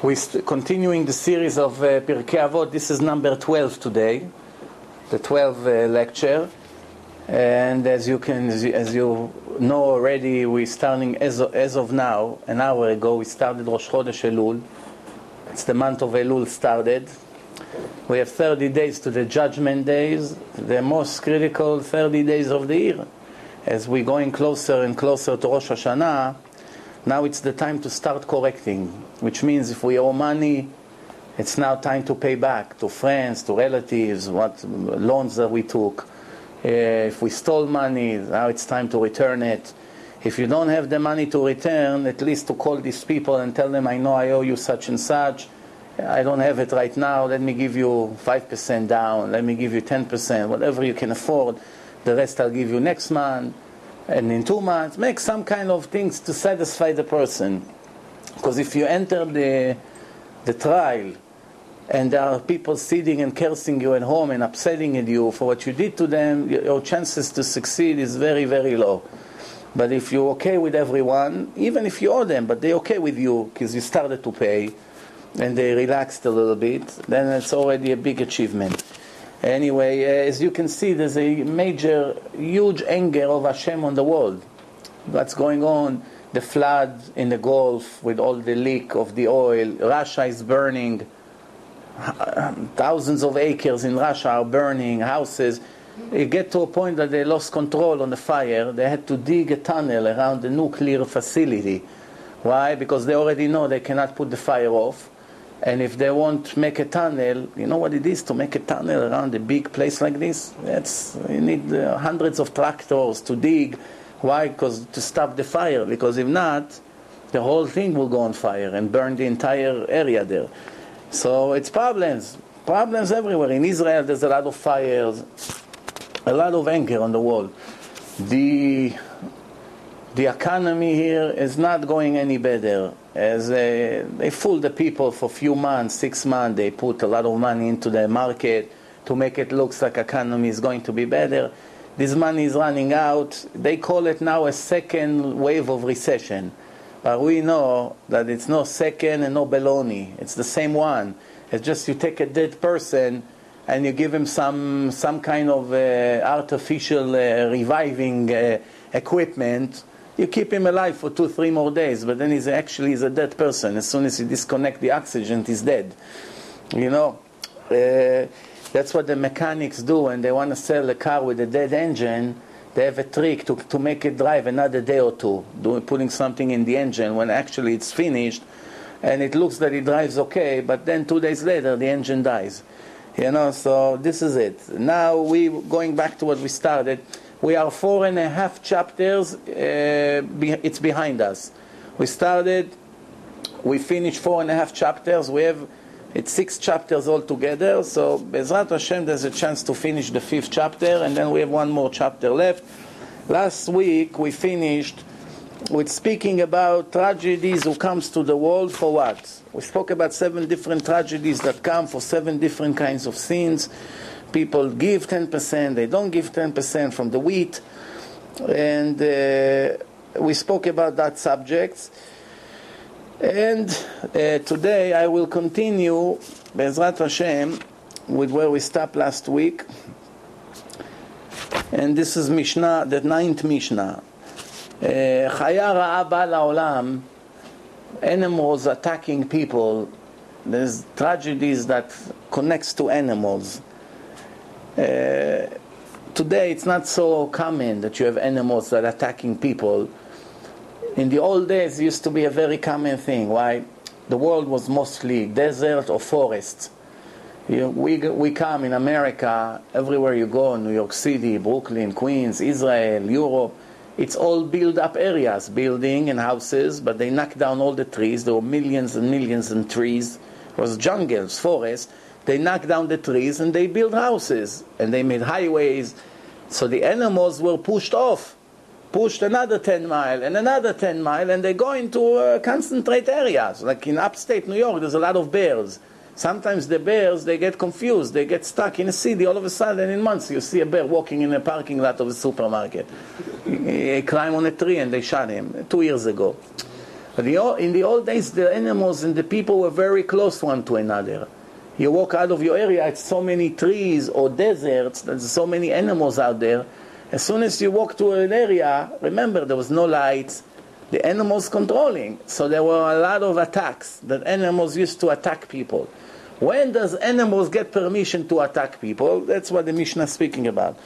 We're continuing the series of Pirkei Avot. This is number 12 today, the 12th lecture. And as you know already, we're starting as of now, an hour ago, we started Rosh Chodesh Elul. It's the month of Elul started. We have 30 days to the Judgment Days, the most critical 30 days of the year. As we're going closer and closer to Rosh Hashanah, now it's the time to start correcting, which means if we owe money, it's now time to pay back to friends, to relatives, what loans that we took. If we stole money, now it's time to return it. If you don't have the money to return, at least to call these people and tell them, I know I owe you such and such. I don't have it right now. Let me give you 5% down. Let me give you 10%, whatever you can afford. The rest I'll give you next month. And in 2 months, make some kind of things to satisfy the person. Because if you enter the trial, and there are people sitting and cursing you at home and upsetting at you for what you did to them, your chances to succeed is very, very low. But if you're okay with everyone, even if you owe them, but they're okay with you because you started to pay, and they relaxed a little bit, then it's already a big achievement. Anyway, as you can see, there's a major, huge anger of Hashem on the world. What's going on? The flood in the Gulf with all the leak of the oil. Russia is burning. Thousands of acres in Russia are burning, houses. They get to a point that they lost control on the fire. They had to dig a tunnel around the nuclear facility. Why? Because they already know they cannot put the fire off. And if they won't make a tunnel, you know what it is to make a tunnel around a big place like this? You need hundreds of tractors to dig. Why? Because to stop the fire. Because if not, the whole thing will go on fire and burn the entire area there. So it's problems. Problems everywhere. In Israel, there's a lot of fires, a lot of anger on the world. The economy here is not going any better. As they fooled the people for a few months, 6 months, they put a lot of money into the market to make it look like economy is going to be better. This money is running out. They call it now a second wave of recession. But we know that it's no second and no baloney. It's the same one. It's just you take a dead person and you give him some kind of artificial reviving equipment. You keep him alive for 2-3 more days, but then he's a dead person. As soon as you disconnect the oxygen, he's dead. You know, that's what the mechanics do when they want to sell a car with a dead engine. They have a trick to make it drive another day or two, putting something in the engine when actually it's finished, and it looks that it drives okay, but then 2 days later the engine dies. You know, so this is it. Now we're going back to what we started. We are 4.5 chapters, it's behind us. We finished 4.5 chapters, it's 6 chapters altogether, so Bezrat Hashem there's a chance to finish the 5th chapter, and then we have one more chapter left. Last week we finished with speaking about tragedies who comes to the world for what? We spoke about 7 different tragedies that come for 7 different kinds of sins. People give 10%, they don't give 10% from the wheat. And we spoke about that subject. And today I will continue, Be'ezrat Hashem, with where we stopped last week. And this is Mishnah, the 9th Mishnah. Chaya ra'a ba la'olam, animals attacking people. There's tragedies that connects to animals. Today it's not so common that you have animals that are attacking people. In the old days it used to be a very common thing. Why? The world was mostly desert or forest. We come in America, everywhere you go, New York City, Brooklyn, Queens, Israel, Europe, it's all built up areas, building and houses, but they knocked down all the trees. There were millions and millions of trees. It was jungles, forests. They knocked down the trees and they built houses and they made highways. So the animals were pushed off, pushed another 10 mile and another 10 mile, and they go into concentrate areas. Like in upstate New York, there's a lot of bears. Sometimes the bears, they get confused. They get stuck in a city. All of a sudden in months, you see a bear walking in a parking lot of a supermarket. He climbed on a tree and they shot him 2 years ago. In the old days, the animals and the people were very close one to another. You walk out of your area, it's so many trees or deserts, there's so many animals out there. As soon as you walk to an area, remember, there was no lights, the animals controlling. So there were a lot of attacks that animals used to attack people. When does animals get permission to attack people? That's what the Mishnah is speaking about.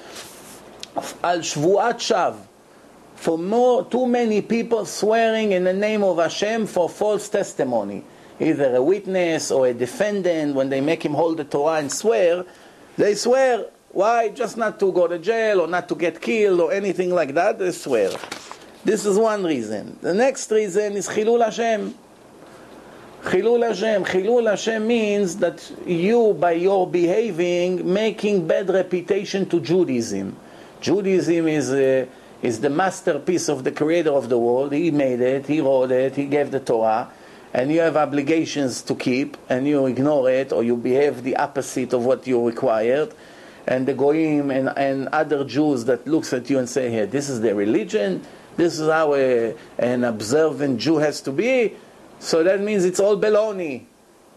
Al Shvuat Shav, for too many people swearing in the name of Hashem for false testimony. Either a witness or a defendant, when they make him hold the Torah and swear, they swear. Why? Just not to go to jail or not to get killed or anything like that, they swear. This is one reason. The next reason is Chilul Hashem. Chilul Hashem. Chilul Hashem means that you, by your behaving, making bad reputation to Judaism. Judaism is the masterpiece of the creator of the world. He made it, he wrote it, he gave the Torah. And you have obligations to keep, and you ignore it, or you behave the opposite of what you required. And the Goyim and other Jews that looks at you and say, hey, this is their religion, this is how an observant Jew has to be. So that means it's all baloney.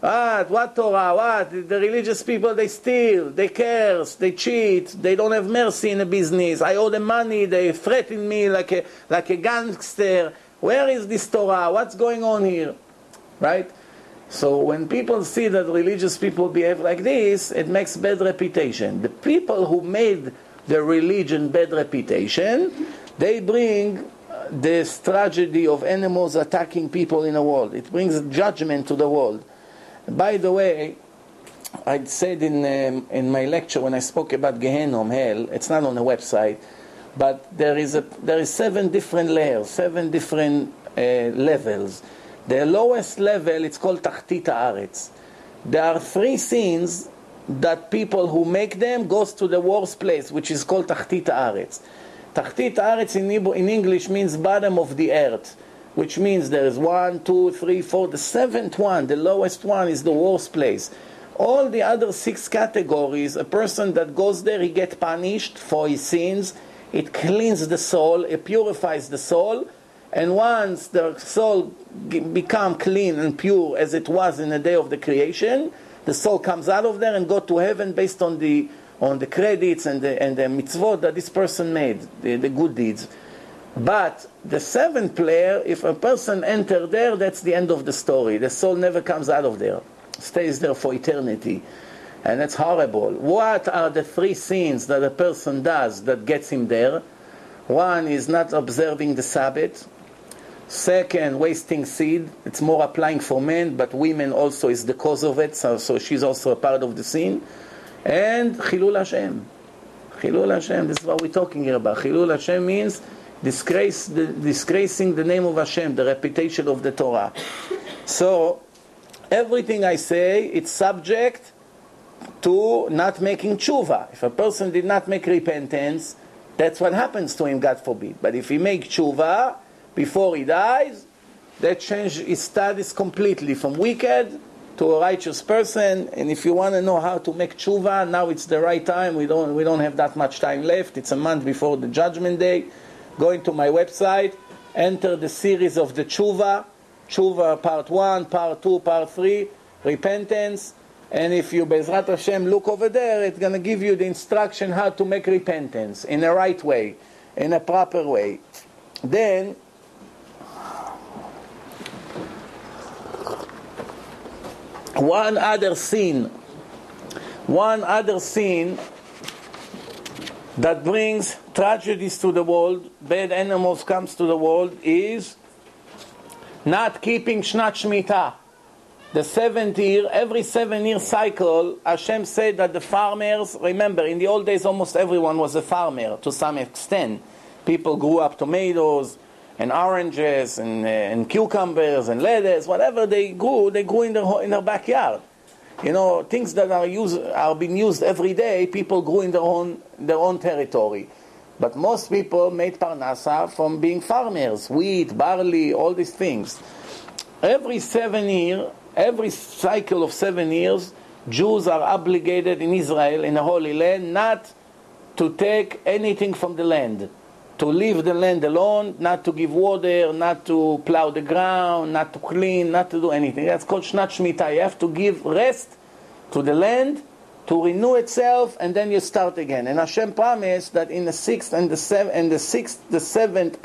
What Torah? What? The religious people, they steal, they curse, they cheat, they don't have mercy in the business. I owe them money, they threaten me like a gangster. Where is this Torah? What's going on here? Right? So when people see that religious people behave like this, it makes bad reputation. The people who made the religion bad reputation, they bring this tragedy of animals attacking people in the world. It brings judgment to the world. By the way, I said in my lecture when I spoke about Gehenom, hell, it's not on the website, but there is 7 different layers, 7 different levels. The lowest level, it's called Tachtit Haaretz. There are 3 sins that people who make them goes to the worst place, which is called Tachtit Haaretz. Tachtit Haaretz in English means bottom of the earth, which means there is 1, 2, 3, 4. The 7th one, the lowest one, is the worst place. All the other 6 categories, a person that goes there, he gets punished for his sins. It cleans the soul, it purifies the soul. And once the soul become clean and pure as it was in the day of the creation, the soul comes out of there and go to heaven based on the credits and the mitzvot that this person made, the good deeds. But the 7th layer, if a person enter there, that's the end of the story. The soul never comes out of there, stays there for eternity. And that's horrible. What are the 3 sins that a person does that gets him there? One is not observing the Sabbath. 2nd, wasting seed. It's more applying for men, but women also is the cause of it, so she's also a part of the sin. And Chilul Hashem. Chilul Hashem, this is what we're talking here about. Chilul Hashem means disgracing the name of Hashem, the reputation of the Torah. So, everything I say, it's subject to not making tshuva. If a person did not make repentance, that's what happens to him, God forbid. But if he makes tshuva before he dies, that changes his status completely from wicked to a righteous person. And if you want to know how to make tshuva, now it's the right time. We don't have that much time left. It's a month before the Judgment Day. Go into my website, enter the series of the tshuva, tshuva part 1, part 2, part 3, repentance. And if you, Bezrat Hashem, look over there, it's going to give you the instruction how to make repentance in the right way, in a proper way. Then, one other sin that brings tragedies to the world, bad animals comes to the world, is not keeping Shnat Shemitah. The 7th year, every 7-year cycle, Hashem said that the farmers, remember, in the old days almost everyone was a farmer to some extent. People grew up tomatoes and oranges and cucumbers and lettuce, whatever they grew in their backyard. You know, things that are being used every day, people grew in their own territory. But most people made parnasa from being farmers, wheat, barley, all these things. Every cycle of 7 years, Jews are obligated in Israel, in the Holy Land, not to take anything from the land. to leave the land alone, not to give water, not to plow the ground, not to clean, not to do anything. That's called Shnat Shmita. You have to give rest to the land to renew itself, and then you start again. And Hashem promised that in the sixth and the seventh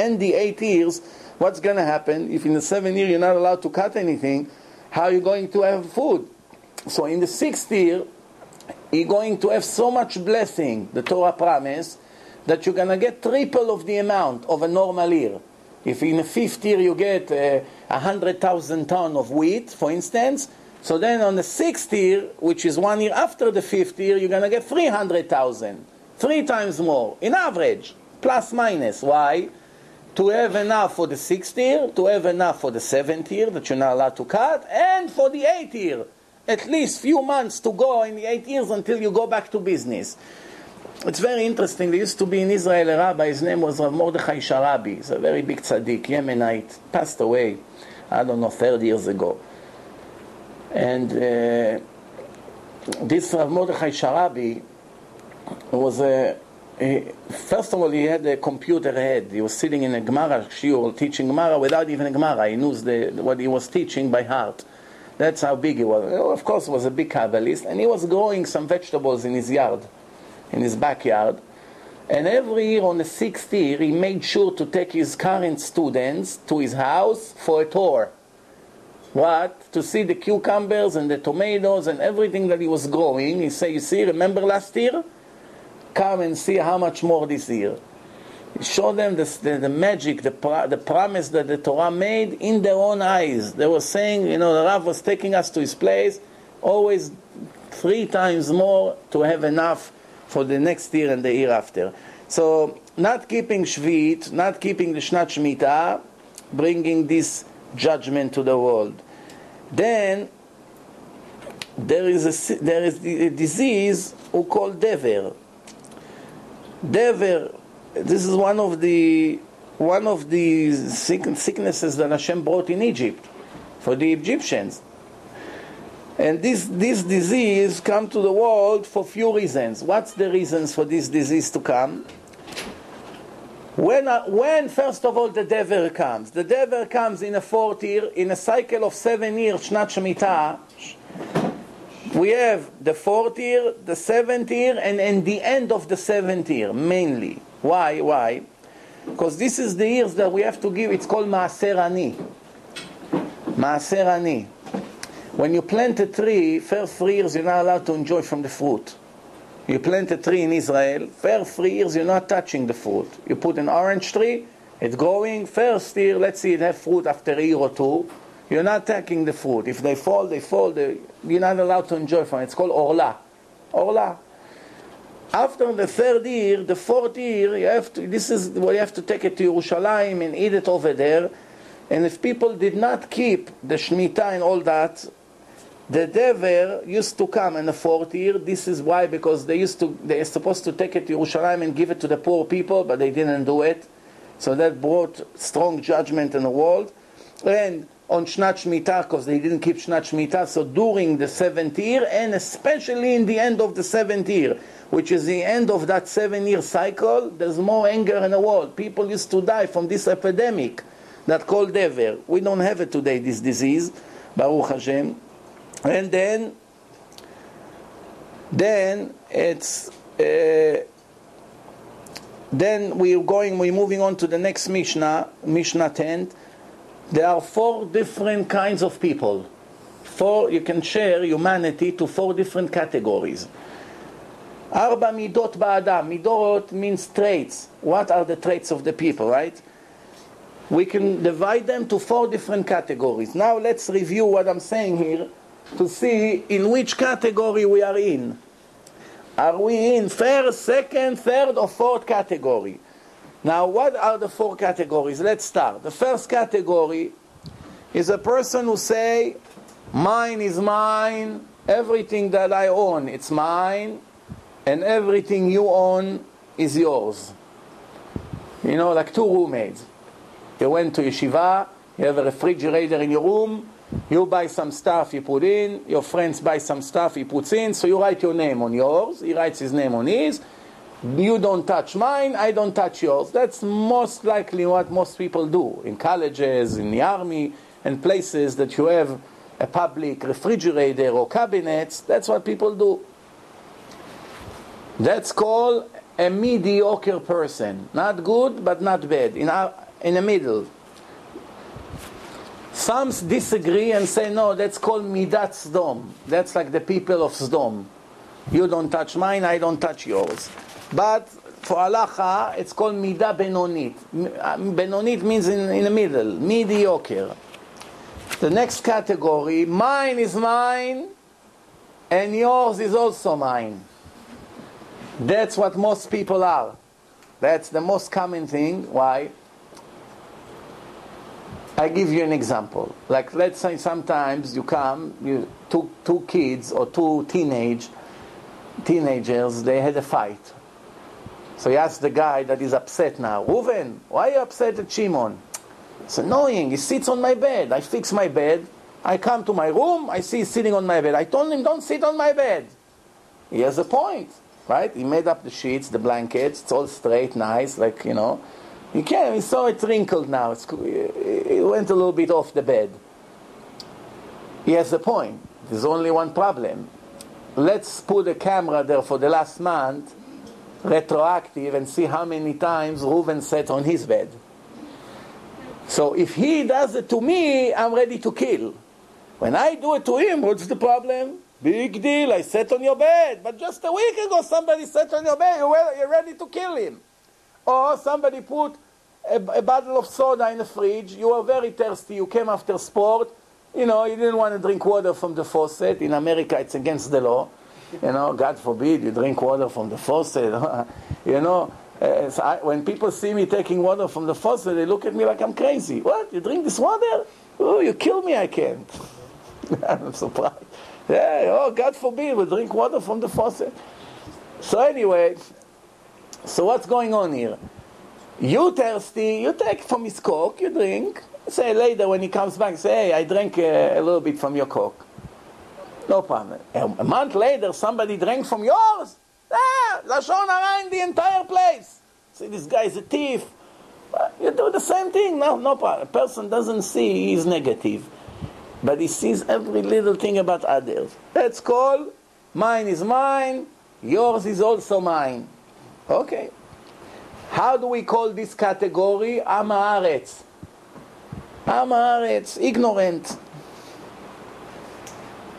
and the 8 years, what's going to happen? If in the 7th year you're not allowed to cut anything, how are you going to have food? So in the 6th year, you're going to have so much blessing, the Torah promised, that you're going to get triple of the amount of a normal year. If in the 5th year you get 100,000 tons of wheat, for instance, so then on the 6th year, which is 1 year after the 5th year, you're going to get 300,000. 3 times more, in average, plus minus. Why? To have enough for the 6th year, to have enough for the 7th year that you're not allowed to cut, and for the 8th year. At least few months to go in the 8 years until you go back to business. It's very interesting. There used to be in Israel a rabbi. His name was Rav Mordechai Sharabi. He's a very big tzaddik, Yemenite. Passed away, I don't know, 30 years ago. And this Rav Mordechai Sharabi was first of all, he had a computer head. He was sitting in a Gemara shiur, teaching Gemara without even a Gemara. He knew what he was teaching by heart. That's how big he was. Of course, he was a big Kabbalist. And he was growing some vegetables in his yard, in his backyard. And every year on the 6th year, he made sure to take his current students to his house for a tour. What? To see the cucumbers and the tomatoes and everything that he was growing. He said, you see, remember last year? Come and see how much more this year. He showed them the magic, the promise that the Torah made in their own eyes. They were saying, you know, the Rav was taking us to his place, always 3 times more to have enough for the next year and the year after. So, not keeping Shvit, not keeping the Shnat Shmita, bringing this judgment to the world. Then, there is a disease who called Dever. Dever, this is one of the sicknesses that Hashem brought in Egypt for the Egyptians. And this disease come to the world for few reasons. What's the reasons for this disease to come? When first of all, the Dever comes. The Dever comes in a 4th year, in a cycle of 7 years, Shnat Shemitah. We have the 4th year, the 7th year, and in the end of the 7th year, mainly. Why? Why? Because this is the years that we have to give. It's called Maaser Ani. Maaser Ani. When you plant a tree, first 3 years you're not allowed to enjoy from the fruit. You plant a tree in Israel, first 3 years you're not touching the fruit. You put an orange tree, it's growing, first year, let's see it have fruit after a year or two, you're not touching the fruit. If they fall, they fall, you're not allowed to enjoy from it. It's called Orla. Orla. After the 3rd year, the 4th year, you have to take it to Yerushalayim and eat it over there. And if people did not keep the Shemitah and all that, the Dever used to come in the 4th year. This is why, because they are supposed to take it to Yerushalayim and give it to the poor people, but they didn't do it. So that brought strong judgment in the world. And on Shnat Shemitah, because they didn't keep Shnat Shemitah, so during the 7th year, and especially in the end of the 7th year, which is the end of that 7-year cycle, there's more anger in the world. People used to die from this epidemic that called Dever. We don't have it today, this disease, Baruch Hashem. And then we're moving on to the next Mishnah, Mishnah 10. There are 4 different kinds of people. 4, you can share humanity to 4 different categories. 4 midot ba'adam. Midot means traits. What are the traits of the people, right? We can divide them to 4 different categories. Now let's review what I'm saying here, to see in which category we are in. Are we in 1st, 2nd, 3rd or 4th category? Now what are the 4 categories? Let's start. The first category is a person who say, mine is mine, everything that I own, it's mine, and everything you own is yours. You know, like 2 roommates. You went to yeshiva, you have a refrigerator in your room, you buy some stuff, you put in. Your friends buy some stuff, he puts in. So you write your name on yours. He writes his name on his. You don't touch mine, I don't touch yours. That's most likely what most people do in colleges, in the army, and places that you have a public refrigerator or cabinets. That's what people do. That's called a mediocre person. Not good, but not bad. In the middle. Some disagree and say, no, that's called midat Sdom. That's like the people of Sdom. You don't touch mine, I don't touch yours. But for halacha, it's called midah benonit. Benonit means in the middle, mediocre. The next category, mine is mine, and yours is also mine. That's what most people are. That's the most common thing. Why? I give you an example. Like, let's say sometimes you come, two kids or two teenagers, they had a fight. So he asked the guy that is upset now, Reuven, why are you upset at Shimon? It's annoying, he sits on my bed. I fix my bed. I come to my room, I see he's sitting on my bed. I told him, don't sit on my bed. He has a point, right? He made up the sheets, the blankets, it's all straight, nice, like, you know. He came, he saw it wrinkled now. He went a little bit off the bed. He has a point. There's only one problem. Let's put a camera there for the last month, retroactive, and see how many times Reuven sat on his bed. So if he does it to me, I'm ready to kill. When I do it to him, what's the problem? Big deal, I sat on your bed. But just a week ago, somebody sat on your bed, you're ready to kill him. Or somebody put a bottle of soda in the fridge, you were very thirsty, you came after sport, you know, you didn't want to drink water from the faucet. In America, it's against the law. You know, God forbid you drink water from the faucet. You know, when people see me taking water from the faucet, they look at me like I'm crazy. What? You drink this water? Oh, you kill me, I can't. I'm surprised. Yeah, oh, God forbid we drink water from the faucet. So anyway, so what's going on here? You thirsty, you take from his coke, you drink. Say later when he comes back, say, hey, I drank a little bit from your coke. No problem. A month later, somebody drank from yours. Ah, Lashon Hara in the entire place. See, this guy's a thief. You do the same thing. No problem. A person doesn't see he's negative. But he sees every little thing about others. That's called, mine is mine, yours is also mine. Okay. How do we call this category? Am Haaretz. Am Haaretz, ignorant.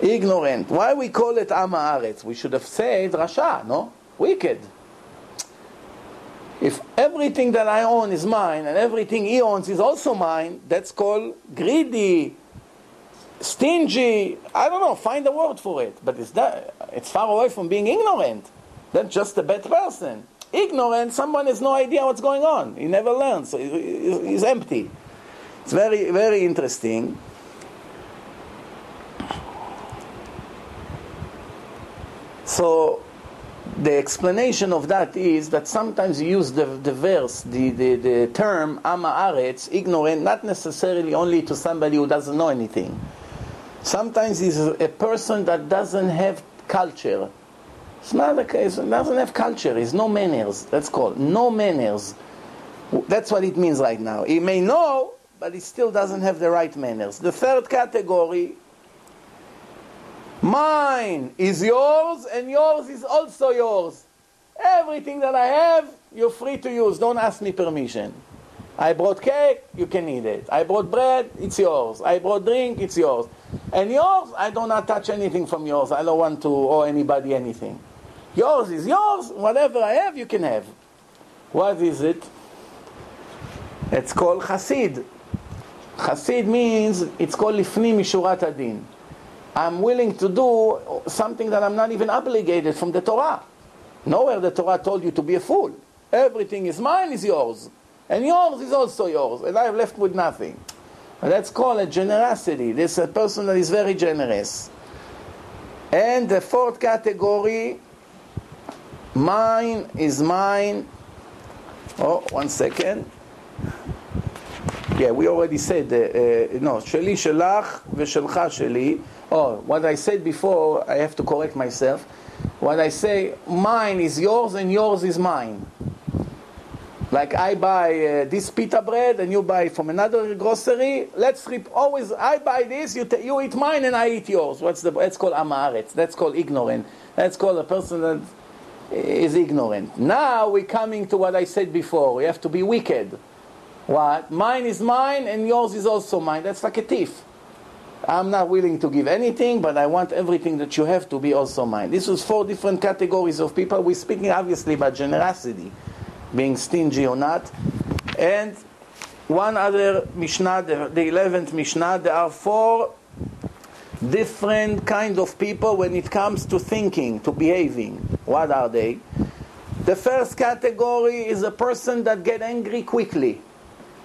Ignorant. Why we call it Am Haaretz? We should have said Rasha, no? Wicked. If everything that I own is mine and everything he owns is also mine, that's called greedy, stingy. I don't know, find a word for it. But it's far away from being ignorant. That's just a bad person. Ignorant, someone has no idea what's going on. He never learns. So he's empty. It's very, very interesting. So the explanation of that is that sometimes you use the verse, the term Am Haaretz, ignorant, not necessarily only to somebody who doesn't know anything. Sometimes it's a person that doesn't have culture. It's not a case, it doesn't have culture, it's no manners. That's called no manners. That's what it means right now. He may know, but he still doesn't have the right manners. The third category, mine is yours, and yours is also yours. Everything that I have, you're free to use. Don't ask me permission. I brought cake, you can eat it. I brought bread, it's yours. I brought drink, it's yours. And yours, I do not touch anything from yours. I don't want to owe anybody anything. Yours is yours. Whatever I have, you can have. What is it? It's called Hasid. Hasid means, it's called Lifnim Mishurat Hadin. I'm willing to do something that I'm not even obligated from the Torah. Nowhere the Torah told you to be a fool. Everything is mine, is yours. And yours is also yours. And I'm left with nothing. And that's called a generosity. This is a person that is very generous. And the fourth category, mine is mine. Oh, one second. Yeah, we already said, no, Sheli Shelach Veshelcha Sheli. Oh, what I said before, I have to correct myself. When I say mine is yours and yours is mine. Like I buy this pita bread and you buy from another grocery. Let's always, I buy this, you eat mine and I eat yours. That's called Am Haaretz. That's called ignorant. That's called a person that is ignorant. Now we're coming to what I said before. We have to be wicked. What? Mine is mine and yours is also mine. That's like a thief. I'm not willing to give anything, but I want everything that you have to be also mine. This was 4 different categories of people. We're speaking obviously about generosity, being stingy or not. And one other Mishnah, the 11th Mishnah, there are 4 different kind of people when it comes to thinking, to behaving. What are they? The first category is a person that get angry quickly.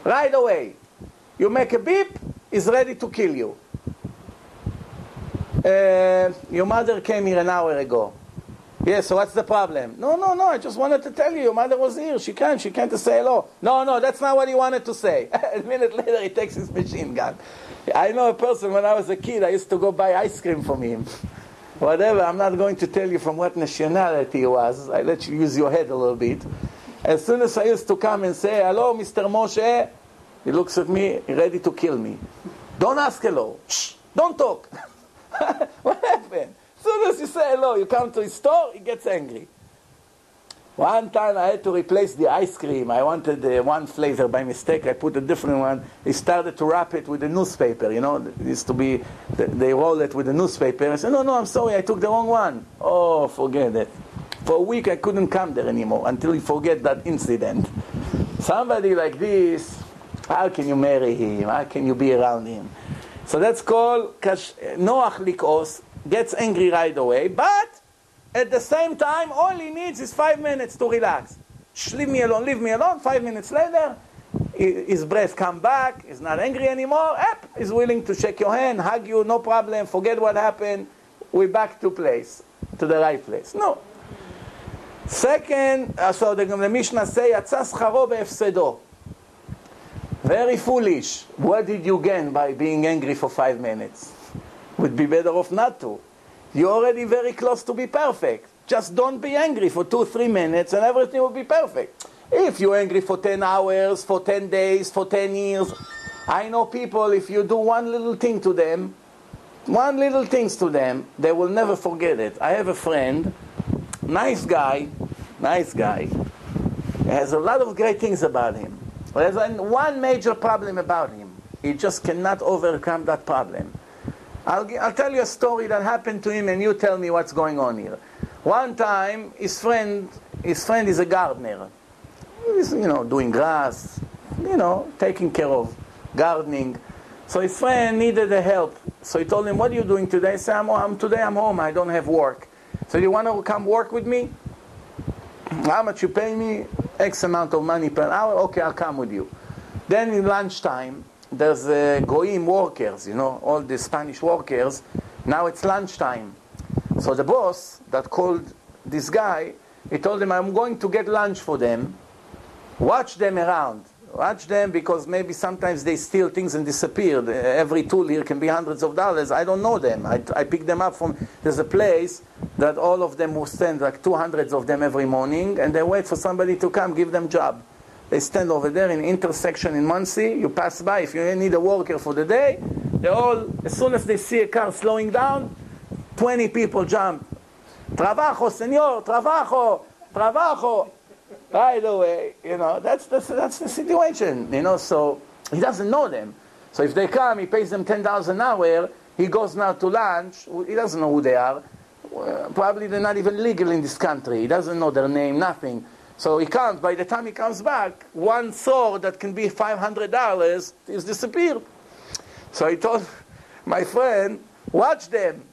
Right away. You make a beep, he's ready to kill you. Your mother came here an hour ago. Yes, so what's the problem? No, I just wanted to tell you, your mother was here. She came to say hello. No, that's not what he wanted to say. A minute later, he takes his machine gun. I know a person, when I was a kid, I used to go buy ice cream from him. Whatever, I'm not going to tell you from what nationality he was. I let you use your head a little bit. As soon as I used to come and say, hello, Mr. Moshe, he looks at me, ready to kill me. Don't ask hello. Shh, don't talk. What happened? As soon as you say hello, you come to his store, he gets angry. One time I had to replace the ice cream. I wanted one flavor by mistake. I put a different one. He started to wrap it with a newspaper. You know, it used to be, they roll it with a newspaper. I said, no, I'm sorry, I took the wrong one. Oh, forget it. For a week I couldn't come there anymore until you forget that incident. Somebody like this, how can you marry him? How can you be around him? So that's called Noach Likos, gets angry right away, but at the same time, all he needs is 5 minutes to relax. Shh, leave me alone. 5 minutes later, his breath comes back, he's not angry anymore, he's willing to shake your hand, hug you, no problem, forget what happened, we're back to the right place. No. Second, so the Mishnah say, Yatzas Charo Be'efsedo. Very foolish. What did you gain by being angry for 5 minutes? Would be better off not to. You're already very close to be perfect. Just don't be angry for 2-3 minutes and everything will be perfect. If you're angry for 10 hours, for 10 days, for 10 years, I know people, if you do one little thing to them, they will never forget it. I have a friend, nice guy, has a lot of great things about him. There's one major problem about him. He just cannot overcome that problem. I'll tell you a story that happened to him and you tell me what's going on here. One time, his friend is a gardener. He's, doing grass, taking care of gardening. So his friend needed the help. So he told him, what are you doing today? He said, I'm home, I don't have work. So you want to come work with me? How much you pay me? X amount of money per hour. Okay, I'll come with you. Then in lunchtime, there's goyim workers, all the Spanish workers. Now it's lunchtime. So the boss that called this guy, he told him, I'm going to get lunch for them. Watch them around. Watch them because maybe sometimes they steal things and disappear. Every tool here can be hundreds of dollars. I don't know them. I pick them up from, there's a place that all of them will stand, like 200 of them every morning, and they wait for somebody to come, give them job. They stand over there in intersection in Muncie, you pass by, if you need a worker for the day, they all, as soon as they see a car slowing down, 20 people jump. Trabajo, senor, trabajo. By the way, that's the situation, so he doesn't know them. So if they come, he pays them $10 an hour, he goes now to lunch, he doesn't know who they are, probably they're not even legal in this country, he doesn't know their name, nothing. So he comes, by the time he comes back, one sword that can be $500 is disappeared. So he told my friend, watch them.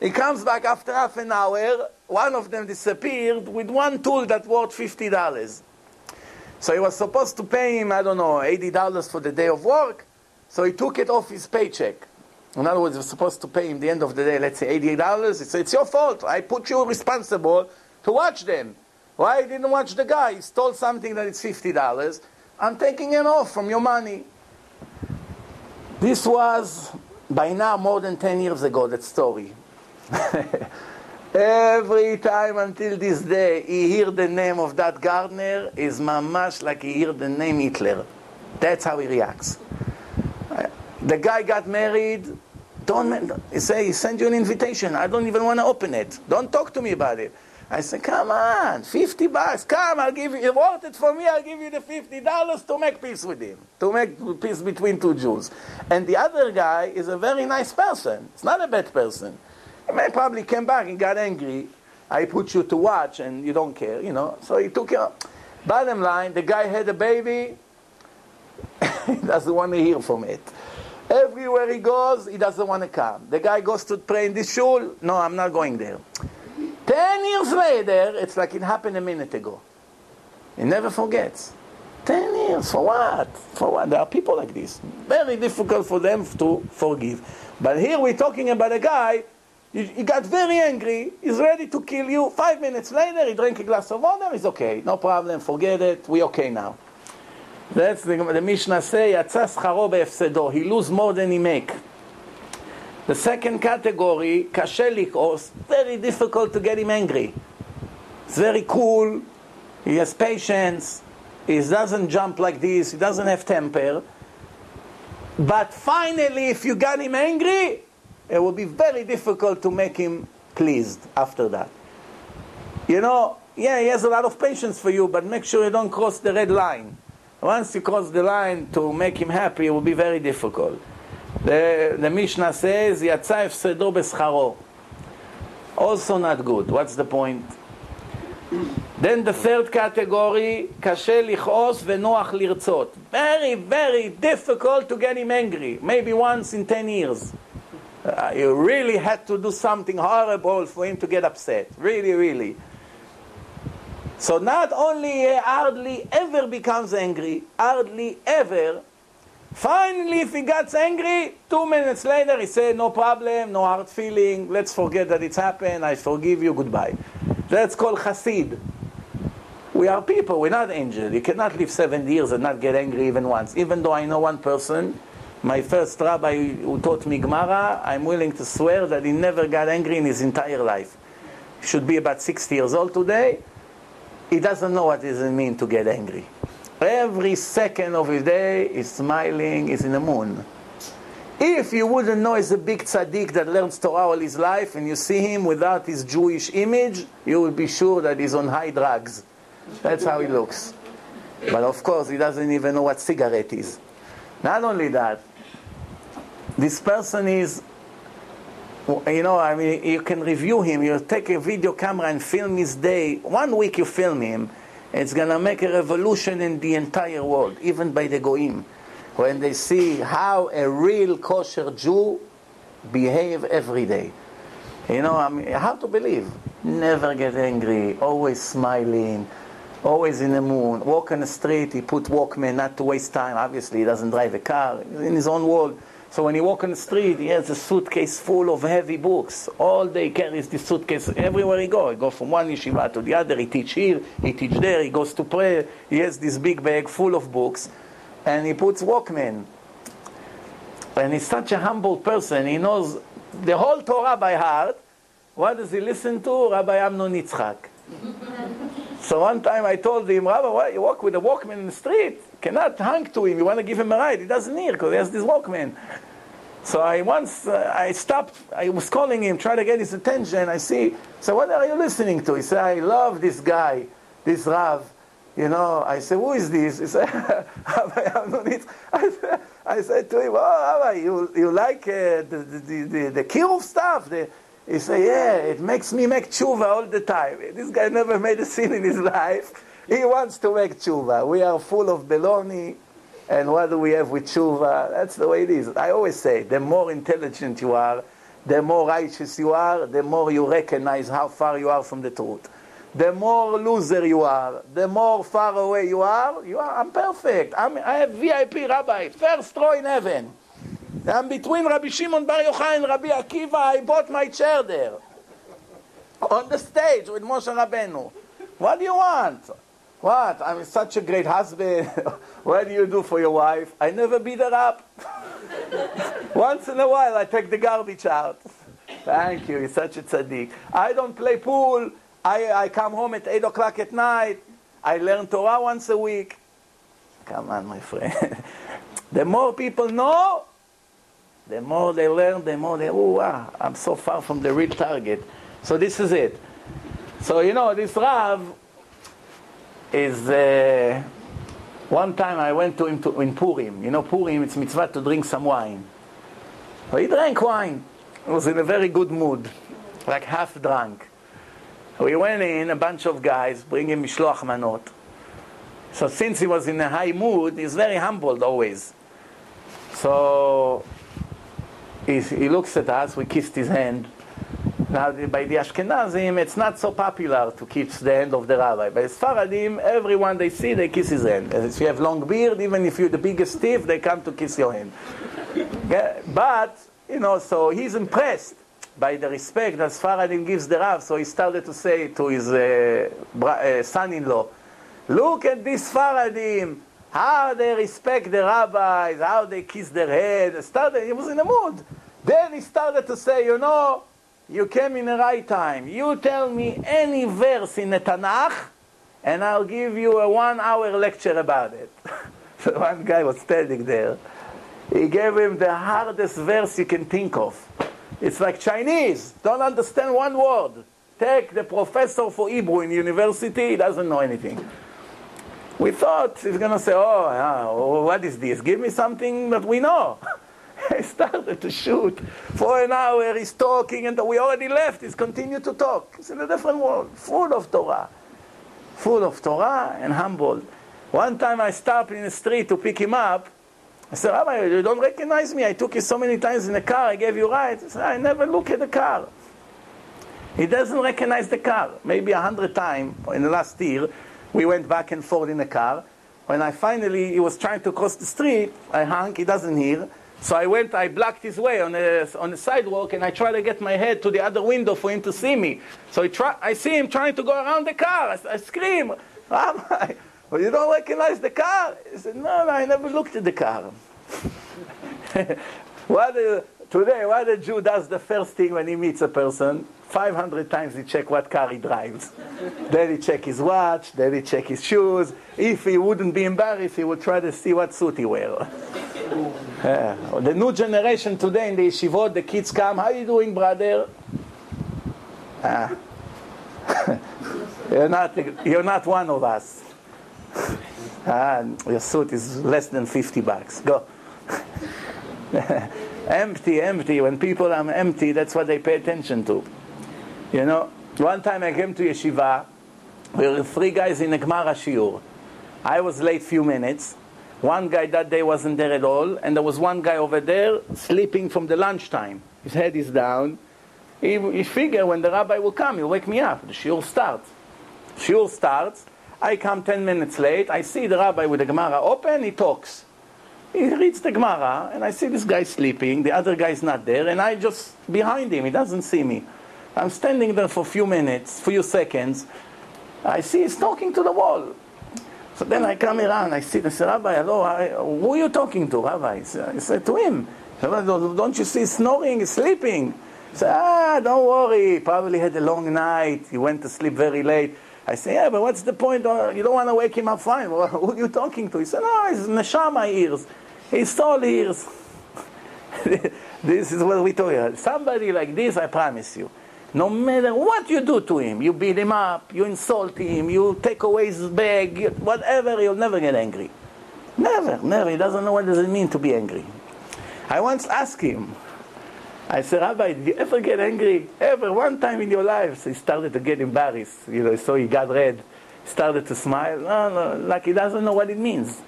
He comes back after half an hour, one of them disappeared with one tool that worth $50. So he was supposed to pay him, I don't know, $80 for the day of work, so he took it off his paycheck. In other words, he was supposed to pay him at the end of the day, let's say $88. It's your fault. I put you responsible to watch them. Why didn't watch the guy? He stole something that is $50. I'm taking it off from your money. This was, by now, more than 10 years ago, that story. Every time until this day, he heard the name of that gardener, is mamash like he heard the name Hitler. That's how he reacts. The guy got married. He say, he sent you an invitation. I don't even want to open it. Don't talk to me about it. I say, come on, $50. Come, I'll give you. You want it for me? I'll give you the $50 to make peace with him, to make peace between two Jews. And the other guy is a very nice person. It's not a bad person. He may probably came back and got angry. I put you to watch, and you don't care, you know. So he took care. Bottom line, the guy had a baby. He doesn't want to hear from it. Everywhere he goes, he doesn't want to come. The guy goes to pray in the shul. No, I'm not going there. 10 years later, it's like it happened a minute ago. He never forgets. 10 years, for what? For what? There are people like this. Very difficult for them to forgive. But here we're talking about a guy, he got very angry, he's ready to kill you. 5 minutes later, he drank a glass of water, he's okay. No problem, forget it, we're okay now. That's the Mishnah say, Yatsa scharo be'efsedo. He loses more than he makes. The second category, kashe likos, very difficult to get him angry. It's very cool. He has patience. He doesn't jump like this. He doesn't have temper. But finally, if you got him angry, it will be very difficult to make him pleased after that. You know, yeah, he has a lot of patience for you, but make sure you don't cross the red line. Once you cross the line, to make him happy, it will be very difficult. The Mishnah says, Yatsa efsedo bescharo. Also not good. What's the point? Then the third category, kashe lichos venoach lirtzot. Very, very difficult to get him angry. Maybe once in 10 years. You really had to do something horrible for him to get upset. Really, really. So not only he hardly ever becomes angry, hardly ever, finally if he gets angry, 2 minutes later he says, no problem, no hard feeling, let's forget that it's happened, I forgive you, goodbye. That's called chassid. We are people, we're not angels. You cannot live 7 years and not get angry even once. Even though I know one person, my first rabbi who taught me Gemara, I'm willing to swear that he never got angry in his entire life. He should be about 60 years old today. He doesn't know what it means to get angry. Every second of his day, he's smiling, he's in the moon. If you wouldn't know he's a big tzaddik that learns Torah all his life, and you see him without his Jewish image, you will be sure that he's on high drugs. That's how he looks. But of course, he doesn't even know what cigarette is. Not only that, this person is, you know, I mean, you can review him. You take a video camera and film his day. 1 week you film him, it's going to make a revolution in the entire world, even by the Goyim, when they see how a real kosher Jew behave every day. You know, I mean, hard to believe. Never get angry, always smiling, always in the moon. Walk on the street, he put Walkman not to waste time. Obviously, he doesn't drive a car. He's in his own world. So when he walks on the street, he has a suitcase full of heavy books. All day he carries this suitcase everywhere he goes. He goes from one yeshiva to the other. He teaches here, he teaches there, he goes to prayer. He has this big bag full of books. And he puts Walkman. And he's such a humble person. He knows the whole Torah by heart. What does he listen to? Rabbi Amnon Yitzchak. So one time I told him, Rabbi, why you walk with a Walkman in the street? Cannot hang to him. You want to give him a ride. He doesn't hear because he has this Walkman. So I stopped. I was calling him, trying to get his attention. I see. So what are you listening to? He said, I love this guy, this Rav. You know. I said, who is this? He said, I said to him, oh, Rabbi, you like the Kiruv stuff? He said, yeah, it makes me make tshuva all the time. This guy never made a sin in his life. He wants to make tshuva. We are full of baloney, and what do we have with tshuva? That's the way it is. I always say, the more intelligent you are, the more righteous you are, the more you recognize how far you are from the truth. The more loser you are, the more far away you are. I'm perfect. I have VIP rabbi, first row in heaven. I'm between Rabbi Shimon Bar Yochai and Rabbi Akiva. I bought my chair there. On the stage with Moshe Rabbeinu. What do you want? What? I'm such a great husband. What do you do for your wife? I never beat her up. Once in a while, I take the garbage out. Thank you, you're such a tzaddik. I don't play pool. I come home at 8 o'clock at night. I learn Torah once a week. Come on, my friend. The more people know, the more they learn, the more they, oh, wow, I'm so far from the real target. So this is it. So, you know, this Rav is, one time I went to him in Purim. You know, Purim, it's mitzvah to drink some wine. So he drank wine. He was in a very good mood, like half drunk. We went in, a bunch of guys, bringing mishloach manot. So since he was in a high mood, he's very humbled always. So he looks at us, we kissed his hand. Now by the Ashkenazim, it's not so popular to kiss the hand of the rabbi. By Sfaradim, everyone they see, they kiss his hand. If you have long beard, even if you're the biggest thief, they come to kiss your hand. But, you know, so he's impressed by the respect that Sfaradim gives the Rav. So he started to say to his son-in-law, look at these Sfaradim, how they respect the rabbis, how they kiss their head. He was in a mood. Then he started to say, you know, you came in the right time. You tell me any verse in the Tanakh, and I'll give you a 1-hour lecture about it. So one guy was standing there. He gave him the hardest verse you can think of. It's like Chinese. Don't understand one word. Take the professor for Hebrew in university. He doesn't know anything. We thought he's going to say, oh, what is this? Give me something that we know. He started to shoot. For an hour he's talking, and we already left. He's continued to talk. It's in a different world, full of Torah. Full of Torah and humbled. One time I stopped in the street to pick him up. I said, Rabbi, you don't recognize me? I took you so many times in the car. I gave you rides. I said, I never look at the car. He doesn't recognize the car. Maybe 100 times in the last year, we went back and forth in the car. When I finally, he was trying to cross the street, I hung, he doesn't hear. So I blocked his way on the sidewalk, and I tried to get my head to the other window for him to see me. So I see him trying to go around the car. I scream, Rabbi, well, you don't recognize the car? He said, no, I never looked at the car. What a Jew does the first thing when he meets a person, 500 times he checks what car he drives. Then he checks his watch, then he checks his shoes. If he wouldn't be embarrassed, he would try to see what suit he wears. Yeah. The new generation today in the yeshivot, the kids come, how you doing, brother? You're not one of us. Your suit is less than $50. Go. Empty. When people are empty, that's what they pay attention to. You know, one time I came to yeshiva, we were 3 guys in a Gemara shiur. I was late few minutes. One guy that day wasn't there at all, and there was one guy over there sleeping from the lunchtime. His head is down. He figured when the rabbi will come, he'll wake me up. The shiur starts. I come 10 minutes late. I see the rabbi with the Gemara open. He talks. He reads the Gemara, and I see this guy sleeping. The other guy's not there, and I just behind him. He doesn't see me. I'm standing there for a few seconds. I see he's talking to the wall. So then I come around, I sit, I say, Rabbi, hello, who are you talking to, Rabbi? I said to him, don't you see he's snoring, he's sleeping? He said, don't worry, he probably had a long night, he went to sleep very late. I say, yeah, but what's the point? You don't want to wake him up, fine. Well, who are you talking to? He said, no, his neshama ears, his soul ears. This is what we talk about. Somebody like this, I promise you. No matter what you do to him, you beat him up, you insult him, you take away his bag, whatever, he'll never get angry. Never. He doesn't know what does it mean to be angry. I once asked him, I said, Rabbi, did you ever get angry? Ever, one time in your life? So he started to get embarrassed, you know, so he got red, started to smile. No, like he doesn't know what it means.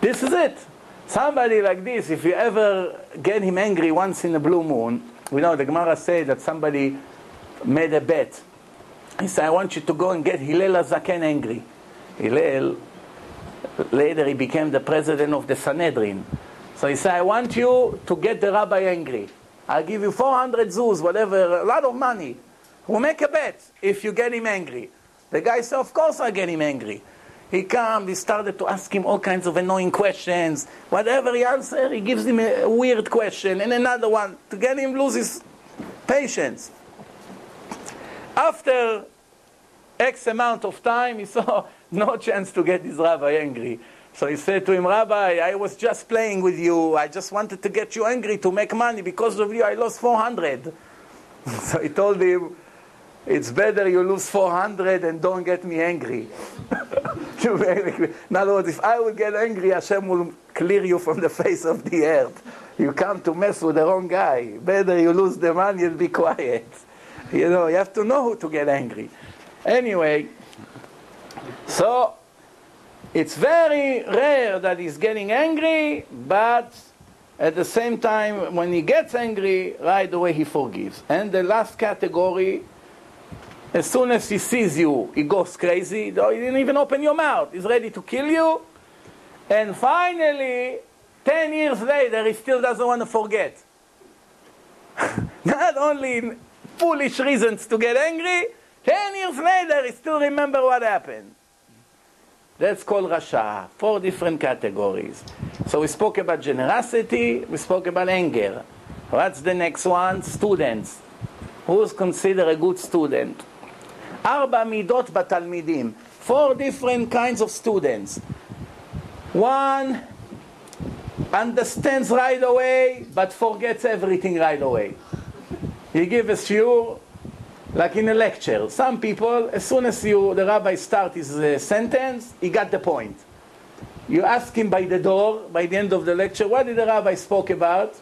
This is it. Somebody like this, if you ever get him angry once in a blue moon, we know the Gemara said that somebody made a bet. He said, I want you to go and get Hillel HaZaken angry. Hillel, later he became the president of the Sanhedrin. So he said, I want you to get the rabbi angry. I'll give you 400 zuz, whatever, a lot of money. We'll make a bet if you get him angry. The guy said, of course I'll get him angry. He came, he started to ask him all kinds of annoying questions. Whatever he answered, he gives him a weird question and another one to get him lose his patience. After X amount of time, he saw no chance to get his rabbi angry. So he said to him, Rabbi, I was just playing with you. I just wanted to get you angry to make money. Because of you, I lost 400. So he told him, it's better you lose 400 and don't get me angry. In other words, if I would get angry, Hashem will clear you from the face of the earth. You come to mess with the wrong guy. Better you lose the money and be quiet. You know, you have to know who to get angry. Anyway, so it's very rare that he's getting angry, but at the same time, when he gets angry, right away he forgives. And the last category, as soon as he sees you, he goes crazy. Though he didn't even open your mouth. He's ready to kill you. And finally, 10 years later, he still doesn't want to forget. Not only foolish reasons to get angry, 10 years later, he still remembers what happened. That's called Rasha. 4 different categories. So we spoke about generosity. We spoke about anger. What's the next one? Students. Who's considered a good student? 4 midot batalmidim. 4 different kinds of students. 1 understands right away, but forgets everything right away. He gives a shiur, like in a lecture. Some people, as soon as the rabbi starts his sentence, he got the point. You ask him by the door, by the end of the lecture, what did the rabbi spoke about?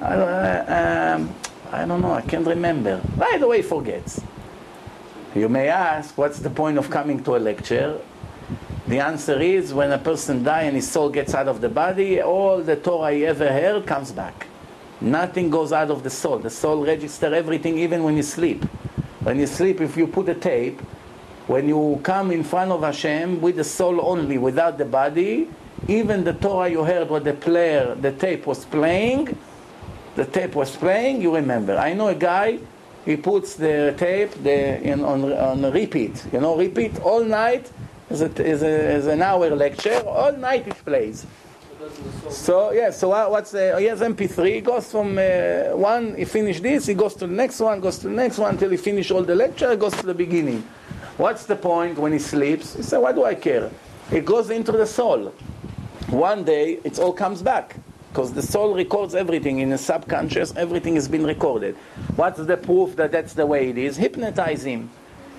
I don't know, I can't remember. Right away forgets. You may ask, what's the point of coming to a lecture? The answer is, when a person dies and his soul gets out of the body, all the Torah he ever heard comes back. Nothing goes out of the soul. The soul registers everything, even when you sleep. When you sleep, if you put a tape, when you come in front of Hashem with the soul only, without the body, even the Torah you heard what the tape was playing, you remember. I know a guy, he puts the tape on repeat. You know, repeat all night is an hour lecture. All night it plays. So yeah, so what's he has MP3, he goes from one, he finishes this, he goes to the next one, goes to the next one, until he finishes all the lecture, he goes to the beginning. What's the point when he sleeps? He says, why do I care? It goes into the soul. One day, it all comes back, because the soul records everything in the subconscious, everything has been recorded. What's the proof that that's the way it is? Hypnotize him.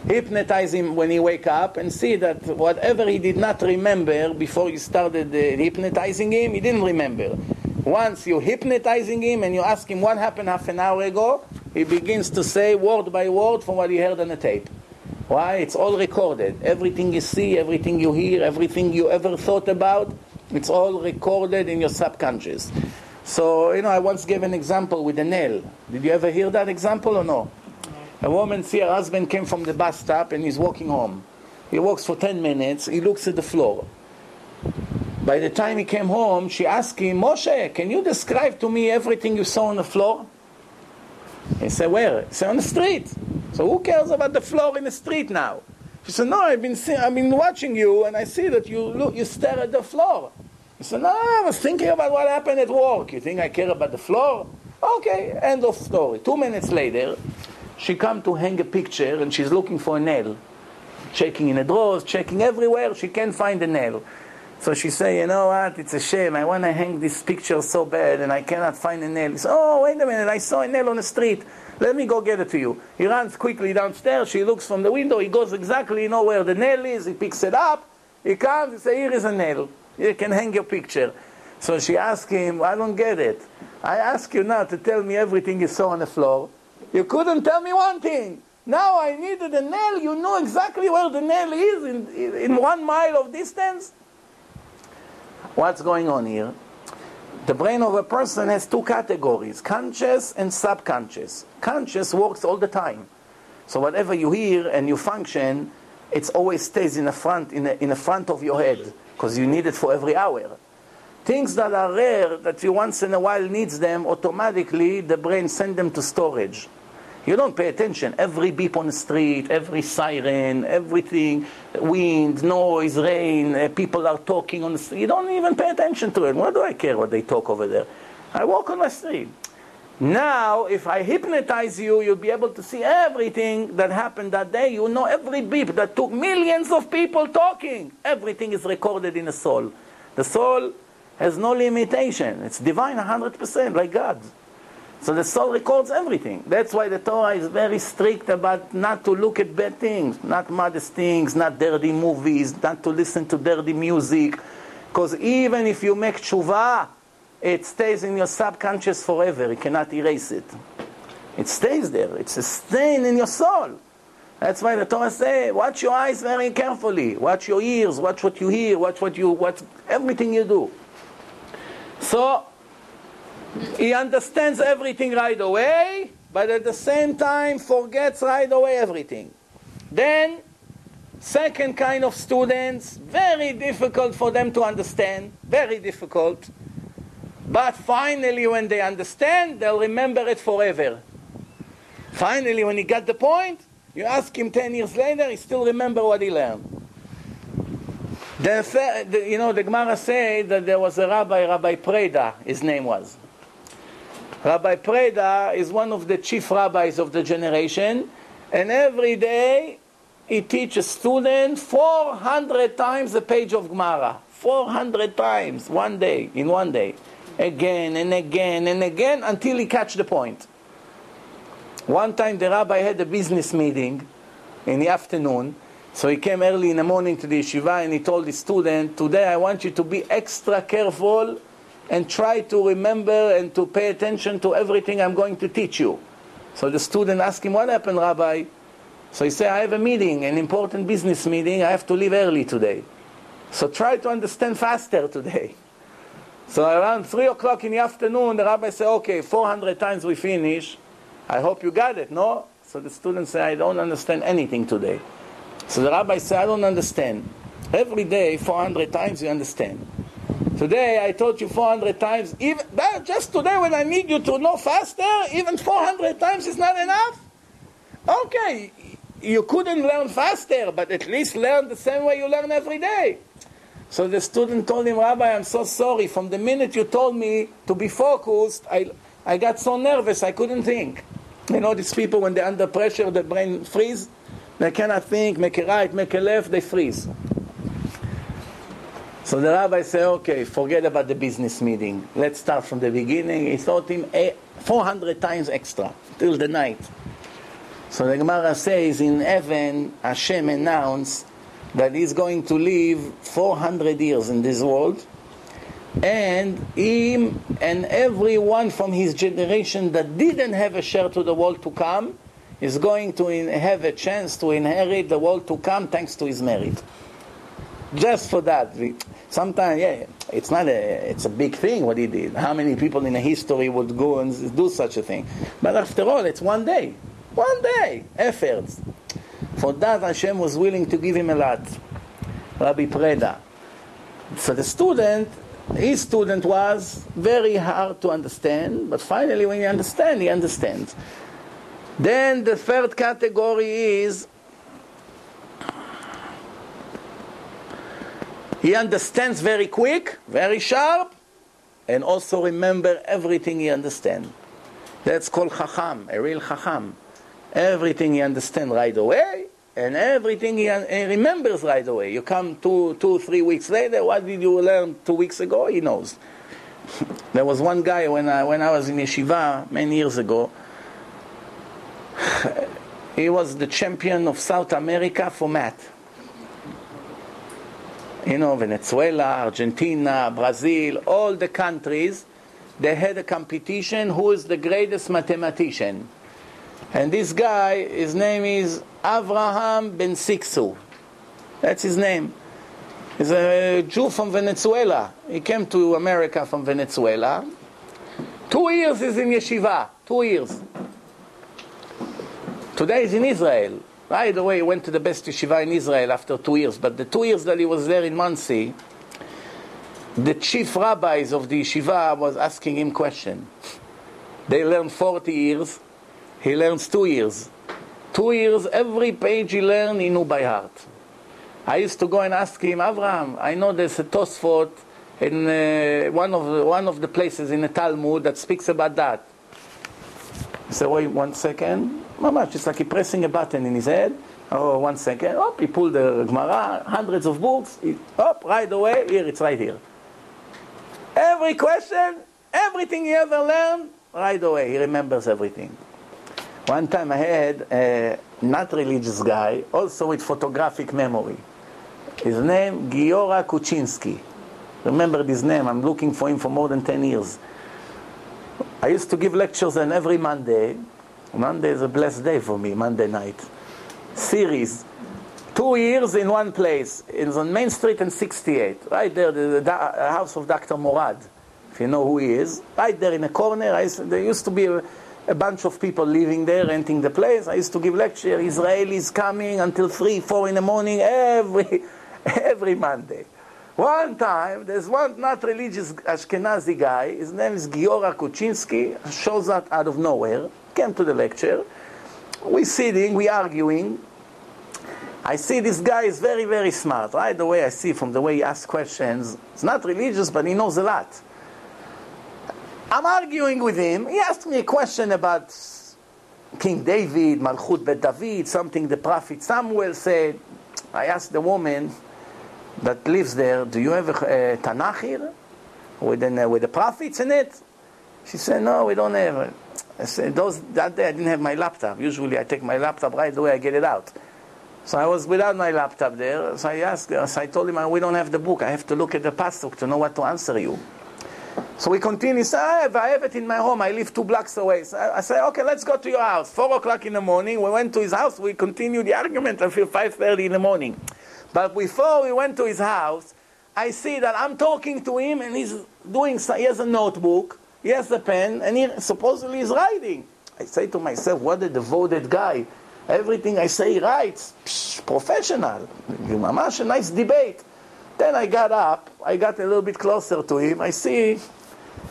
Hypnotize him when he wakes up and see that whatever he did not remember before you started hypnotizing him, he didn't remember. Once you're hypnotizing him and you ask him what happened half an hour ago, he begins to say word by word from what he heard on the tape. Why? It's all recorded. Everything you see, everything you hear, everything you ever thought about, it's all recorded in your subconscious. So, you know, I once gave an example with a nail. Did you ever hear that example or no? A woman see her husband came from the bus stop and he's walking home. He walks for 10 minutes, he looks at the floor. By the time he came home, she asked him, Moshe, can you describe to me everything you saw on the floor? He said, where? He said, on the street. So who cares about the floor in the street now? She said, no, I've been watching you and I see that you stare at the floor. He said, no, I was thinking about what happened at work. You think I care about the floor? Okay, end of story. 2 minutes later, she comes to hang a picture and she's looking for a nail. Checking in the drawers, checking everywhere, she can't find a nail. So she says, you know what, it's a shame, I want to hang this picture so bad and I cannot find a nail. He says, oh, wait a minute, I saw a nail on the street. Let me go get it to you. He runs quickly downstairs, she looks from the window, he goes exactly, you know, where the nail is, he picks it up, he comes, he says, here is a nail, you can hang your picture. So she asks him, I don't get it. I ask you now to tell me everything you saw on the floor. You couldn't tell me one thing. Now I needed a nail. You know exactly where the nail is in 1 mile of distance. What's going on here? The brain of a person has 2 categories, conscious and subconscious. Conscious works all the time. So whatever you hear and you function, it always stays in the front of your head because you need it for every hour. Things that are rare, that you once in a while needs them, automatically the brain sends them to storage. You don't pay attention. Every beep on the street, every siren, everything, wind, noise, rain, people are talking on the street. You don't even pay attention to it. Why do I care what they talk over there? I walk on my street. Now, if I hypnotize you, you'll be able to see everything that happened that day. You know every beep that took millions of people talking. Everything is recorded in the soul. The soul has no limitation. It's divine 100%, like God. So the soul records everything. That's why the Torah is very strict about not to look at bad things, not modest things, not dirty movies, not to listen to dirty music. Because even if you make tshuva, it stays in your subconscious forever. You cannot erase it. It stays there. It's a stain in your soul. That's why the Torah says, watch your eyes very carefully. Watch your ears. Watch what you hear. Watch what you watch. Everything you do. So he understands everything right away, but at the same time forgets right away everything. Then, second kind of students, very difficult for them to understand, very difficult. But finally, when they understand, they'll remember it forever. Finally, when he got the point, you ask him 10 years later, he still remember what he learned. The Gemara said that there was a rabbi, Rabbi Preda, his name was. Rabbi Preda is one of the chief rabbis of the generation, and every day he teaches students 400 times a page of Gemara. 400 times, one day, in one day. Again and again and again until he catch the point. One time the rabbi had a business meeting in the afternoon, so he came early in the morning to the yeshiva and he told his student, today I want you to be extra careful and try to remember and to pay attention to everything I'm going to teach you. So the student asked him, what happened, Rabbi? So he said, I have a meeting, an important business meeting. I have to leave early today. So try to understand faster today. So around 3 o'clock in the afternoon, the rabbi said, okay, 400 times we finish. I hope you got it, no? So the student said, I don't understand anything today. So the rabbi said, I don't understand. Every day, 400 times you understand. Today, I taught you 400 times. Even just today, when I need you to know faster, even 400 times is not enough? Okay, you couldn't learn faster, but at least learn the same way you learn every day. So the student told him, Rabbi, I'm so sorry. From the minute you told me to be focused, I got so nervous, I couldn't think. You know, these people, when they're under pressure, their brain freeze. They cannot think, make a right, make a left, they freeze. So the rabbi said, okay, forget about the business meeting. Let's start from the beginning. He taught him 400 times extra, till the night. So the Gemara says, in heaven, Hashem announced that he's going to live 400 years in this world, and him and everyone from his generation that didn't have a share to the world to come is going to have a chance to inherit the world to come thanks to his merit. Just for that. Sometimes, it's a big thing what he did. How many people in history would go and do such a thing? But after all, it's one day. One day. Efforts. For that, Hashem was willing to give him a lot. Rabbi Preda. So the student, his student was very hard to understand, but finally when you understand, he understands. Then the third category is, he understands very quick, very sharp, and also remember everything he understands. That's called Chacham, a real Chacham. Everything he understands right away, and everything he remembers right away. You come two, 3 weeks later, what did you learn 2 weeks ago? He knows. There was one guy when I was in yeshiva many years ago. He was the champion of South America for math. You know, Venezuela, Argentina, Brazil, all the countries, they had a competition, who is the greatest mathematician. And this guy, his name is Avraham Ben Sixu. That's his name. He's a Jew from Venezuela. He came to America from Venezuela. 2 years he's in yeshiva. 2 years. Today he's in Israel. Right away he went to the best yeshiva in Israel after 2 years. But the 2 years that he was there in Muncie, the chief rabbis of the yeshiva was asking him questions. They learned 40 years. He learns 2 years. 2 years, every page he learned, he knew by heart. I used to go and ask him, Avraham, I know there's a Tosfot in one of the places in the Talmud that speaks about that. So wait 1 second. Just like he pressing a button in his head. Oh, 1 second. Oh, he pulled the Gemara, hundreds of books. Right away, here, it's right here. Every question, everything he ever learned, right away, he remembers everything. One time I had a not religious guy, also with photographic memory. His name, Giora Kuczynski. Remember his name, I'm looking for him for more than 10 years. I used to give lectures on every Monday. Monday is a blessed day for me, Monday night. Series. 2 years in one place. It's on Main Street and 68. Right there, the house of Dr. Morad, if you know who he is. Right there in a corner. There used to be a bunch of people living there, renting the place. I used to give lecture. Israelis coming until 3, 4 in the morning every Monday. One time, there's one not religious Ashkenazi guy, his name is Giora Kuczynski, shows up out of nowhere, came to the lecture, we're sitting, we're arguing, I see this guy is very, very smart, right? The way I see from the way he asks questions, it's not religious, but he knows a lot. I'm arguing with him, he asked me a question about King David, Malchut Bet David, something the prophet Samuel said. I asked the woman that lives there, do you have a Tanakh here with the prophets in it? She said, no, we don't have it. I said, that day I didn't have my laptop. Usually I take my laptop right away, I get it out. So I was without my laptop there. So I asked her, so I told him, we don't have the book. I have to look at the pasuk to know what to answer you. So we continue. So I have it in my home. I live 2 blocks away. So I said, okay, let's go to your house. 4 o'clock in the morning, we went to his house. We continued the argument until 5:30 in the morning. But before we went to his house, I see that I'm talking to him and he has a notebook, he has a pen, and he supposedly is writing. I say to myself, what a devoted guy. Everything I say he writes, professional. A nice debate. Then I got up, I got a little bit closer to him, I see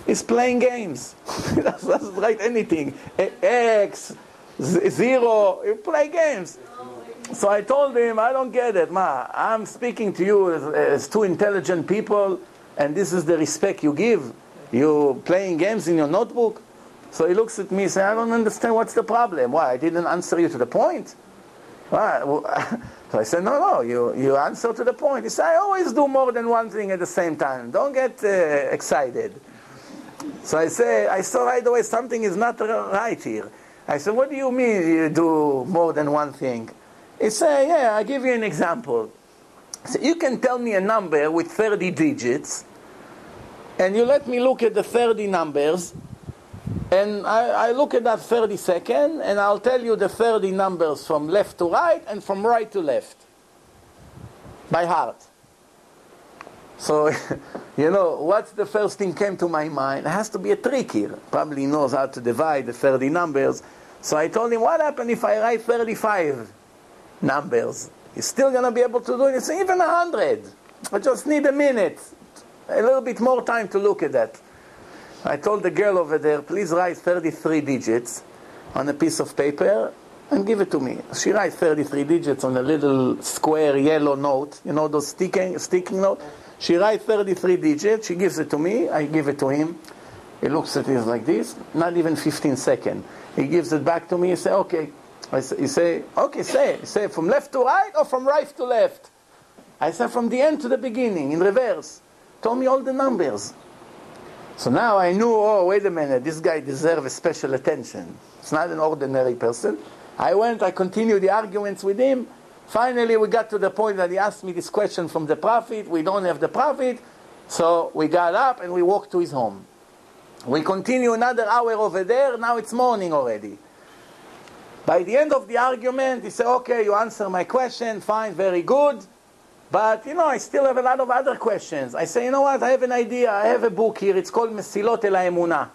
he's playing games. He doesn't write anything. X, zero, he play games. So I told him, I don't get it, I'm speaking to you as 2 intelligent people, and this is the respect you give. You're playing games in your notebook. So he looks at me and says, I don't understand what's the problem. Why, I didn't answer you to the point? Why? So I said, no, you answer to the point. He said, I always do more than one thing at the same time. Don't get excited. So I said, I saw right away something is not right here. I said, what do you mean you do more than one thing? He said, yeah, I'll give you an example. So you can tell me a number with 30 digits, and you let me look at the 30 numbers, and I look at that 30 second, and I'll tell you the 30 numbers from left to right and from right to left, by heart. So, what's the first thing came to my mind? It has to be a trick here. Probably knows how to divide the 30 numbers. So I told him, what happened if I write 35? Numbers. You're still going to be able to do it. It's even 100. I just need a minute. A little bit more time to look at that. I told the girl over there, please write 33 digits on a piece of paper and give it to me. She writes 33 digits on a little square yellow note. Those sticking note? She writes 33 digits. She gives it to me. I give it to him. He looks at it like this. Not even 15 seconds. He gives it back to me. He says, okay. He say, okay, say from left to right or from right to left? I say from the end to the beginning, in reverse. Told me all the numbers. So now I knew, wait a minute, this guy deserves special attention. It's not an ordinary person. I continued the arguments with him. Finally, we got to the point that he asked me this question from the prophet. We don't have the prophet. So we got up and we walked to his home. We continue another hour over there. Now it's morning already. By the end of the argument, he said, okay, you answer my question, fine, very good. But, I still have a lot of other questions. I say, you know what, I have an idea. I have a book here. It's called Mesilot El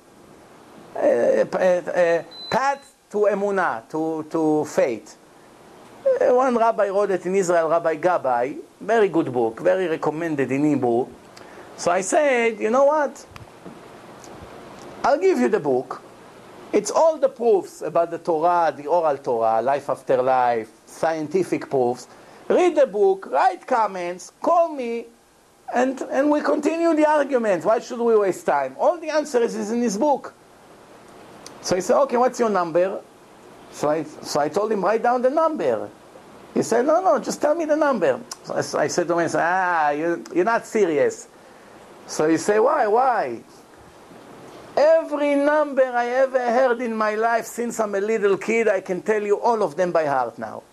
HaEmunah. Path to Emunah, to faith. One rabbi wrote it in Israel, Rabbi Gabai. Very good book, very recommended in Hebrew. So I said, you know what, I'll give you the book. It's all the proofs about the Torah, the oral Torah, life after life, scientific proofs. Read the book, write comments, call me, and we continue the argument. Why should we waste time? All the answers is in this book. So he said, okay, what's your number? So I told him, write down the number. He said, no, just tell me the number. So I said to him, you're not serious. So he said, why? Every number I ever heard in my life since I'm a little kid, I can tell you all of them by heart now.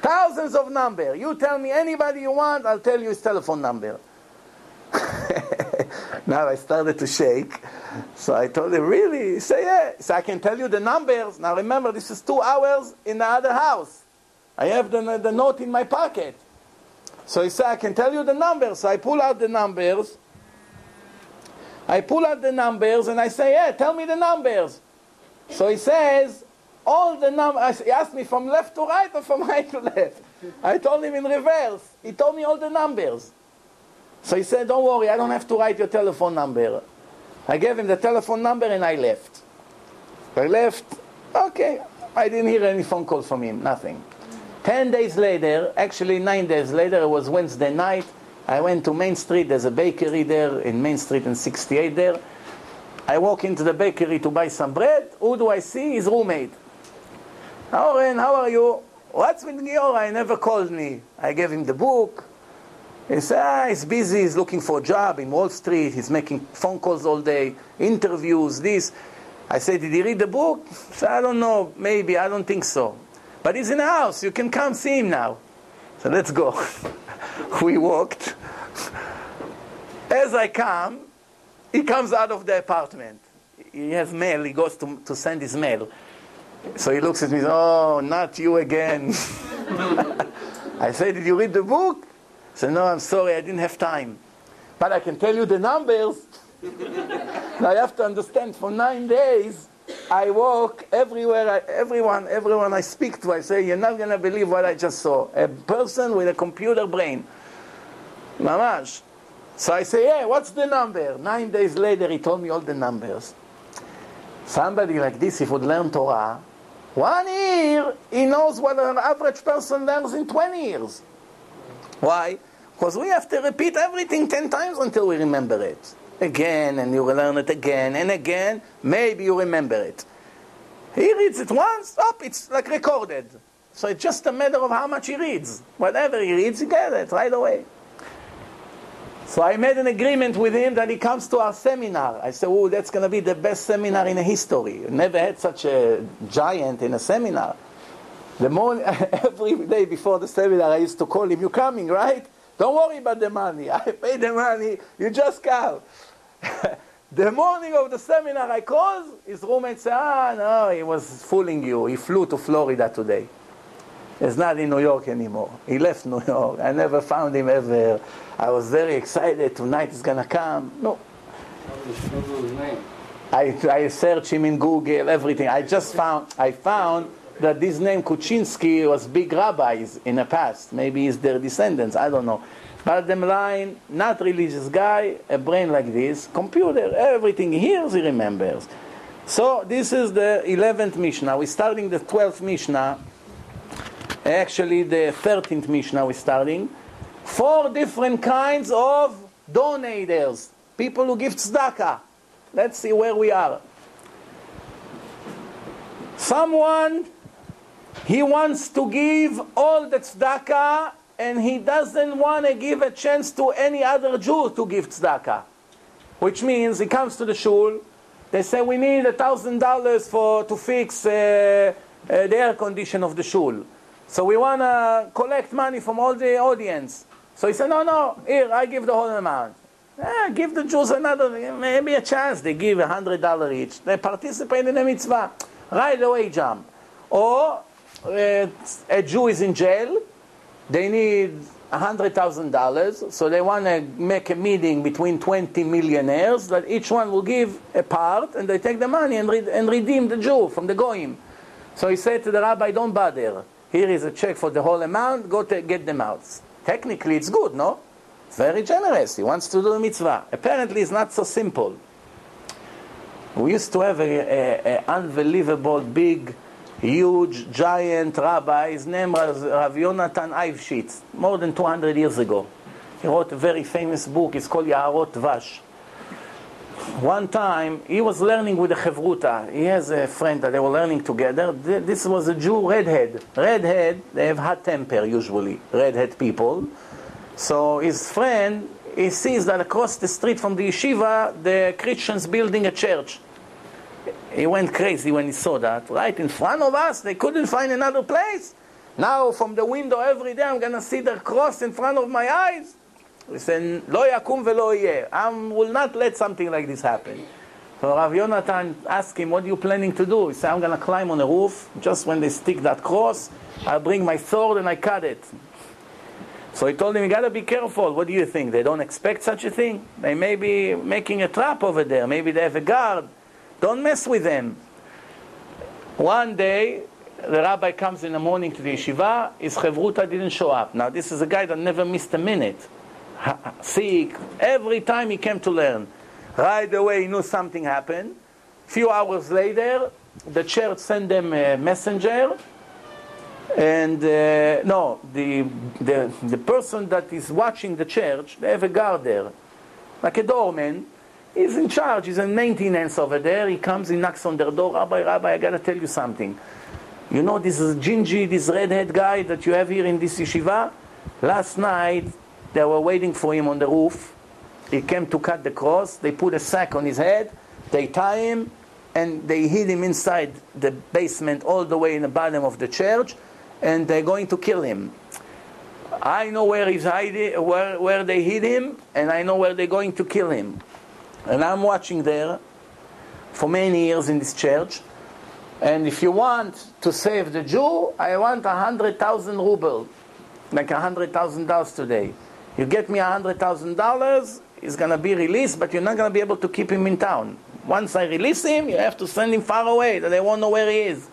Thousands of numbers. You tell me anybody you want, I'll tell you his telephone number. Now I started to shake. So I told him, really? He said, yeah. So I can tell you the numbers. Now remember, this is 2 hours in the other house. I have the note in my pocket. So he said, I can tell you the numbers. So I pull out the numbers. And I say, yeah, tell me the numbers. So he says, all the numbers. He asked me from left to right or from right to left. I told him in reverse. He told me all the numbers. So he said, don't worry, I don't have to write your telephone number. I gave him the telephone number and I left. Okay. I didn't hear any phone call from him, nothing. 10 days later, actually 9 days later, it was Wednesday night, I went to Main Street. There's a bakery there, in Main Street and 68 there. I walk into the bakery to buy some bread. Who do I see? His roommate. Oren, how are you? What's with Giora? He never called me. I gave him the book. He said, he's busy, he's looking for a job in Wall Street, he's making phone calls all day, interviews, this. I said, did he read the book? He said, I don't know, maybe, I don't think so. But he's in the house, you can come see him now. So let's go. We walked. As I come, he comes out of the apartment. He has mail, he goes to send his mail. So he looks at me, oh, not you again. I said, did you read the book? So no, I'm sorry, I didn't have time. But I can tell you the numbers. Now you have to understand, for 9 days, I walk everywhere, everyone I speak to, I say, you're not going to believe what I just saw. A person with a computer brain. Mamash. So I say, hey, what's the number? 9 days later, he told me all the numbers. Somebody like this, if would learn Torah, 1 year, he knows what an average person learns in 20 years. Why? Because we have to repeat everything 10 times until we remember it. Again, and you learn it again, and again, maybe you remember it. He reads it once, it's like recorded. So it's just a matter of how much he reads. Whatever he reads, he gets it right away. So I made an agreement with him that he comes to our seminar. I said, oh, that's going to be the best seminar in history. Never had such a giant in a seminar. The morning, every day before the seminar, I used to call him, you coming, right? Don't worry about the money. I pay the money. You just come. The morning of the seminar, I called. His roommate said, no, he was fooling you. He flew to Florida today. He's not in New York anymore. He left New York. I never found him ever. I was very excited. Tonight he's going to come. No. I searched him in Google, everything. I found that this name Kuczynski was big rabbis in the past. Maybe he's their descendants, I don't know. Bottom line, not religious guy, a brain like this, computer, everything he hears, he remembers. So this is the 11th Mishnah. We're starting the 12th Mishnah. Actually, the 13th Mishnah we're starting. 4 different kinds of donators, people who give tzedakah. Let's see where we are. Someone, he wants to give all the tzedakah and he doesn't want to give a chance to any other Jew to give tzedakah. Which means he comes to the shul, they say we need $1,000 to fix the air condition of the shul. So we want to collect money from all the audience. So he said, no, here, I give the whole amount. Give the Jews another, maybe a chance, they give $100 each. They participate in the mitzvah. Right away jump. Or a Jew is in jail, they need $100,000, so they want to make a meeting between 20 millionaires that each one will give a part, and they take the money and redeem the Jew from the goyim. So he said to the rabbi, don't bother. Here is a check for the whole amount, go get them out. Technically it's good, no? Very generous, he wants to do a mitzvah. Apparently it's not so simple. We used to have an unbelievable, big, huge, giant rabbi. His name was Rav Yonatan Eifshitz, more than 200 years ago. He wrote a very famous book. It's called Yaharot Dvash. one time he was learning with a Chevruta. He has a friend that they were learning together. This was a Jew redhead. Redhead, they have hot temper usually, redhead people. So his friend, he sees that across the street from the yeshiva, the Christians building a church. He went crazy when he saw that. Right in front of us, they couldn't find another place. Now from the window every day I'm going to see the cross in front of my eyes. He said, "Lo yakum velo yeh. I will not let something like this happen." So Rav Yonatan asked him, "What are you planning to do?" He said, "I'm going to climb on the roof. Just when they stick that cross, I'll bring my sword and I cut it." So he told him, "You got to be careful. What do you think? They don't expect such a thing? They may be making a trap over there. Maybe they have a guard. Don't mess with them." One day, the rabbi comes in the morning to the yeshiva. His chevruta didn't show up. Now this is a guy that never missed a minute. Sick. Every time he came to learn, right away he knew something happened. Few hours later, the church sent them a messenger, and the person that is watching the church, they have a guard there, like a doorman. He's in charge. He's in maintenance over there. He comes, he knocks on their door. Rabbi, I gotta tell you something. You know this is Gingy, this redhead guy that you have here in this yeshiva? Last night, they were waiting for him on the roof. He came to cut the cross. They put a sack on his head. They tie him, and they hid him inside the basement all the way in the bottom of the church, and they're going to kill him. I know where he's hiding, where they hid him, and I know where they're going to kill him. And I'm watching there for many years in this church. And if you want to save the Jew, I want 100,000 rubles, like $100,000 today. You get me $100,000, he's going to be released, but you're not going to be able to keep him in town. Once I release him, you have to send him far away, that they won't know where he is.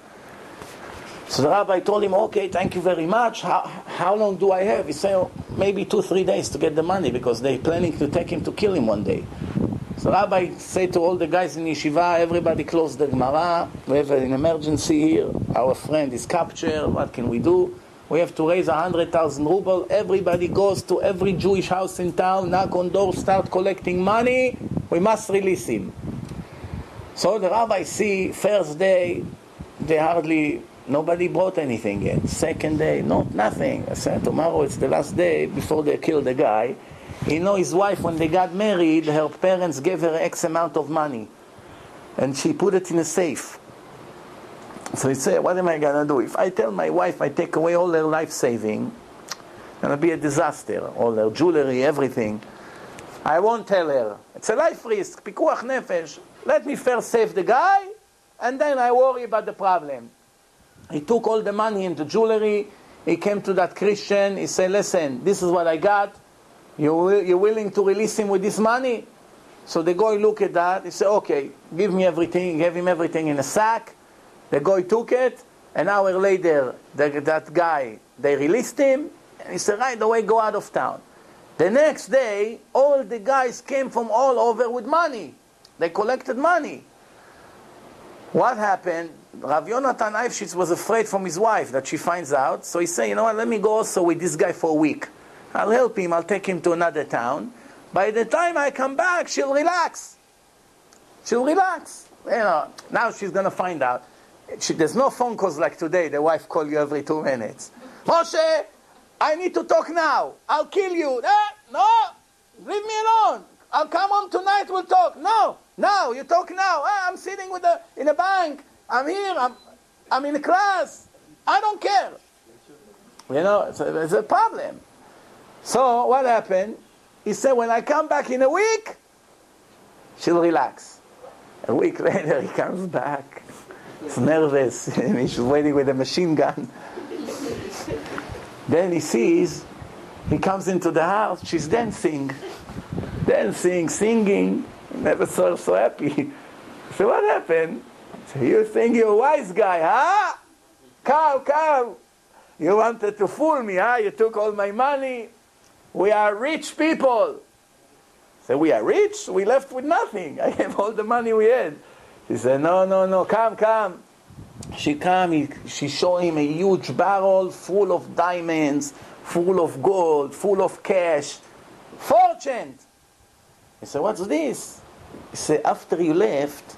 So the rabbi told him, "Okay, thank you very much. How long do I have?" He said, "Maybe 2-3 days to get the money, because they're planning to take him to kill him one day." So Rabbi said to all the guys in yeshiva, "Everybody close the Gemara. We have an emergency here. Our friend is captured. What can we do? We have to raise 100,000 rubles. Everybody goes to every Jewish house in town, knock on doors, start collecting money. We must release him." So the rabbi see, first day, nobody brought anything yet. Second day, nothing. I said, "Tomorrow it's the last day before they kill the guy." You know, his wife, when they got married, her parents gave her X amount of money. And she put it in a safe. So he said, "What am I going to do? If I tell my wife I take away all her life saving, it's going to be a disaster. All her jewelry, everything. I won't tell her. It's a life risk. Pikuach nefesh. Let me first save the guy, and then I worry about the problem." He took all the money and the jewelry. He came to that Christian. He said, "Listen, this is what I got. You're willing to release him with this money?" So the guy looked at that. He said, "Okay, give me everything." He gave him everything in a sack. The guy took it. An hour later, that guy, they released him. And he said, "Right away, go out of town." The next day, all the guys came from all over with money. They collected money. What happened? Rav Yonatan Eifshitz was afraid from his wife that she finds out. So he said, "You know what, let me go also with this guy for a week. I'll help him, I'll take him to another town. By the time I come back, she'll relax. You know, now she's going to find out." There's no phone calls like today. The wife calls you every 2 minutes. "Moshe, I need to talk now. I'll kill you." "No, leave me alone. I'll come home tonight, we'll talk." No, you talk now. "I'm sitting in a bank. I'm here, I'm in a class. I don't care." You know, it's a problem. So what happened? He said, "When I come back in a week, she'll relax." A week later, he comes back. He's nervous, and he's waiting with a machine gun. Then he comes into the house. She's dancing, singing. Never saw her so happy. So what happened? So you think you're a wise guy, huh? Cow. You wanted to fool me, huh? You took all my money. We are rich people. So we are rich? We left with nothing. I have all the money we had. He said, no, come. She came, she showed him a huge barrel full of diamonds, full of gold, full of cash. Fortune! He said, "What's this?" So after you left,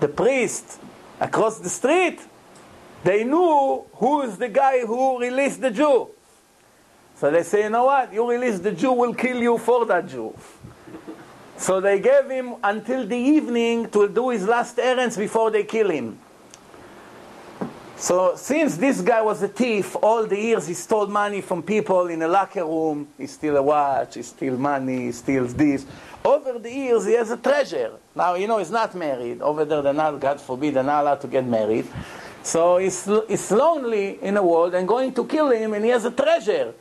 the priest across the street, they knew who is the guy who released the Jew. So they say, you know what? You release the Jew, we'll kill you for that Jew. So they gave him until the evening to do his last errands before they kill him. So since this guy was a thief, all the years he stole money from people in a locker room. He steals a watch, he steals money, he steals this. Over the years he has a treasure. Now, you know, he's not married. Over there, they're not, God forbid, they're not allowed to get married. So he's lonely in the world and going to kill him, and he has a treasure.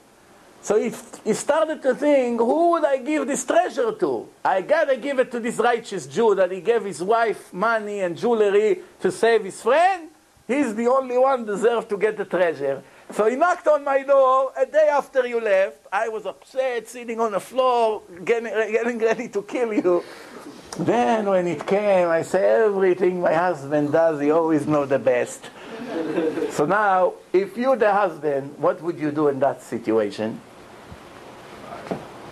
So he started to think, who would I give this treasure to? I gotta give it to this righteous Jew that he gave his wife money and jewelry to save his friend. He's the only one deserved to get the treasure. So he knocked on my door a day after you left. I was upset, sitting on the floor, getting ready to kill you. Then when it came, I said, everything my husband does, he always knows the best. So now, if you're the husband, what would you do in that situation?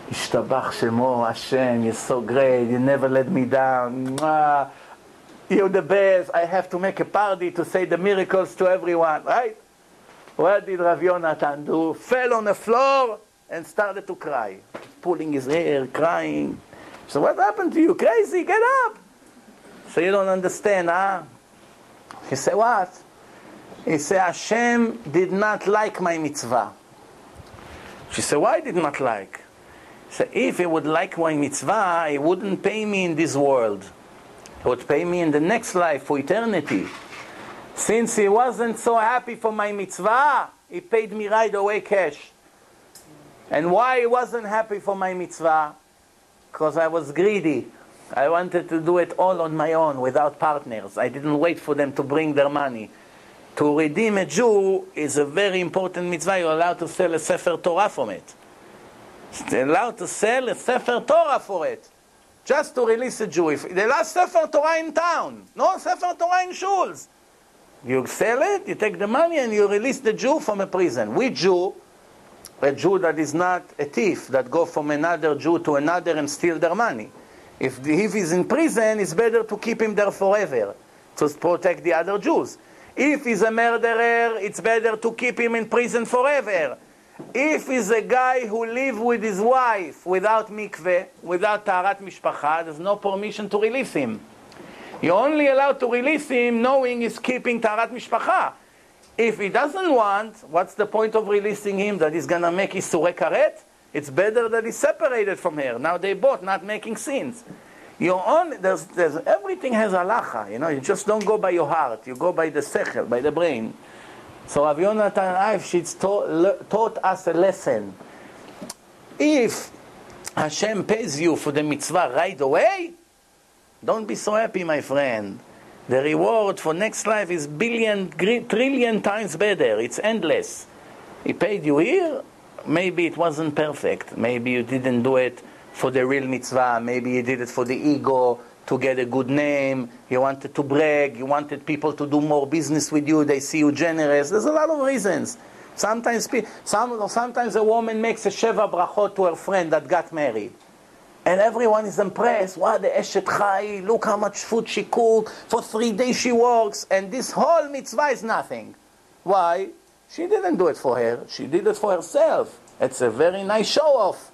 Ishtabach Shemo, Hashem, you're so great, you never let me down. You're the best, I have to make a party to say the miracles to everyone, right? What did Rav Yonatan do? Fell on the floor and started to cry. Pulling his hair, crying. So what happened to you? Crazy, get up! So you don't understand, huh? He said, what? He said, Hashem did not like my mitzvah. She said, why did not like? He said, if he would like my mitzvah, he wouldn't pay me in this world. He would pay me in the next life for eternity. Since he wasn't so happy for my mitzvah, he paid me right away cash. And why he wasn't happy for my mitzvah? Because I was greedy. I wanted to do it all on my own, without partners. I didn't wait for them to bring their money. To redeem a Jew is a very important mitzvah. You're allowed to sell a Sefer Torah from it. They're allowed to sell a Sefer Torah for it. Just to release a Jew. If the last Sefer Torah in town. No Sefer Torah in shuls. You sell it, you take the money, and you release the Jew from a prison. We Jew, a Jew that is not a thief, that go from another Jew to another and steal their money. If he's in prison, it's better to keep him there forever, to protect the other Jews. If he's a murderer, it's better to keep him in prison forever. If he's a guy who lives with his wife without mikveh, without taharat mishpacha, there's no permission to release him. You're only allowed to release him knowing he's keeping taharat mishpacha. If he doesn't want, what's the point of releasing him? That he's going to make isurei karet? It's better that he's separated from her. Now they both not making sins. You're only, everything has halacha, you know. You just don't go by your heart. You go by the sechel, by the brain. So Rav Yonatan Eifshitz taught us a lesson. If Hashem pays you for the mitzvah right away, don't be so happy, my friend. The reward for next life is trillion times better. It's endless. He paid you here. Maybe it wasn't perfect. Maybe you didn't do it for the real mitzvah. Maybe you did it for the ego, to get a good name. You wanted to brag. You wanted people to do more business with you. They see you generous. There's a lot of reasons. Sometimes a woman makes a sheva brachot to her friend that got married. And everyone is impressed. Wow, the Eshet Chai, look how much food she cooked. For 3 days she works. And this whole mitzvah is nothing. Why? She didn't do it for her. She did it for herself. It's a very nice show-off.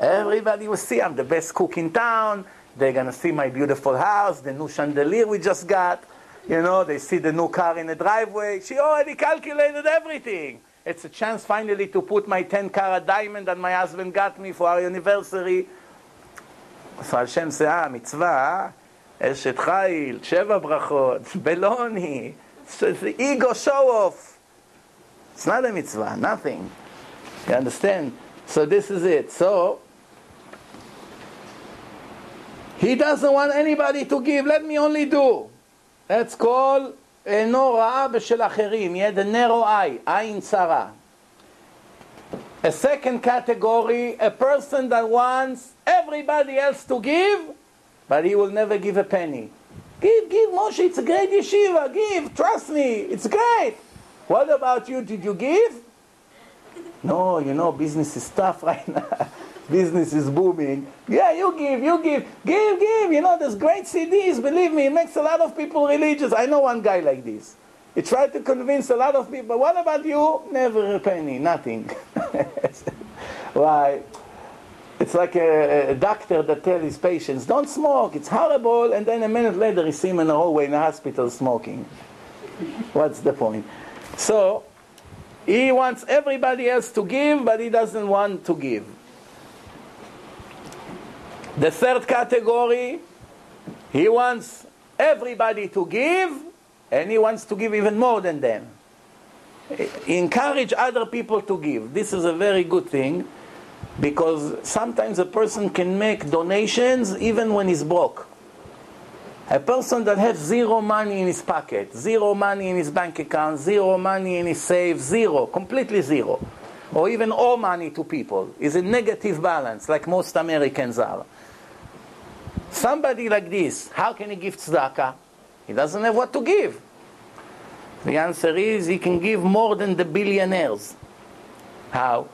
Everybody will see, I'm the best cook in town. They're going to see my beautiful house, the new chandelier we just got. You know, they see the new car in the driveway. She already calculated everything. It's a chance finally to put my 10-carat diamond that my husband got me for our anniversary. So Hashem said, mitzvah, Eshet Chayil, Sheva Brachot, Beloni. So it's the ego show-off. It's not a mitzvah, nothing. You understand? So this is it. So, he doesn't want anybody to give. Let me only do. That's called Eino Ra'a B'Shel Acherim. He had a narrow eye, Ayin Tzara. A second category, a person that wants everybody else to give, but he will never give a penny. Give, Moshe, it's a great yeshiva, give, trust me, it's great. What about you, did you give? No, you know, business is tough right now. business is booming. Yeah, you give. You know, there's great CDs. Believe me, it makes a lot of people religious. I know one guy like this. He tried to convince a lot of people. What about you? Never a penny, nothing. Why? It's like a doctor that tells his patients, don't smoke, it's horrible, and then a minute later you see him in the hallway in the hospital smoking. What's the point? So, he wants everybody else to give, but he doesn't want to give. The third category, he wants everybody to give, and he wants to give even more than them. He encourages other people to give. This is a very good thing, because sometimes a person can make donations even when he's broke. A person that has zero money in his pocket, zero money in his bank account, zero money in his safe, zero, completely zero, or even owe money to people, is in negative balance, like most Americans are. Somebody like this, how can he give tzedakah? He doesn't have what to give. The answer is he can give more than the billionaires. How?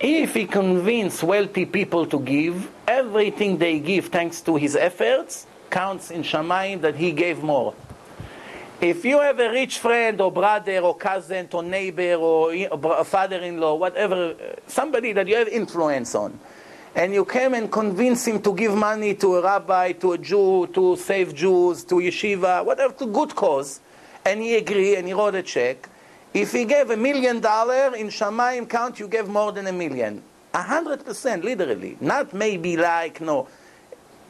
If he convinces wealthy people to give, everything they give thanks to his efforts counts in Shamayim that he gave more. If you have a rich friend or brother or cousin or neighbor or father-in-law, whatever, somebody that you have influence on, and you came and convince him to give money to a rabbi, to a Jew, to save Jews, to yeshiva, whatever, to good cause, and he agreed and he wrote a check, if he gave $1 million, in Shamayim count you gave more than $1 million. 100%, literally. Not maybe like, no.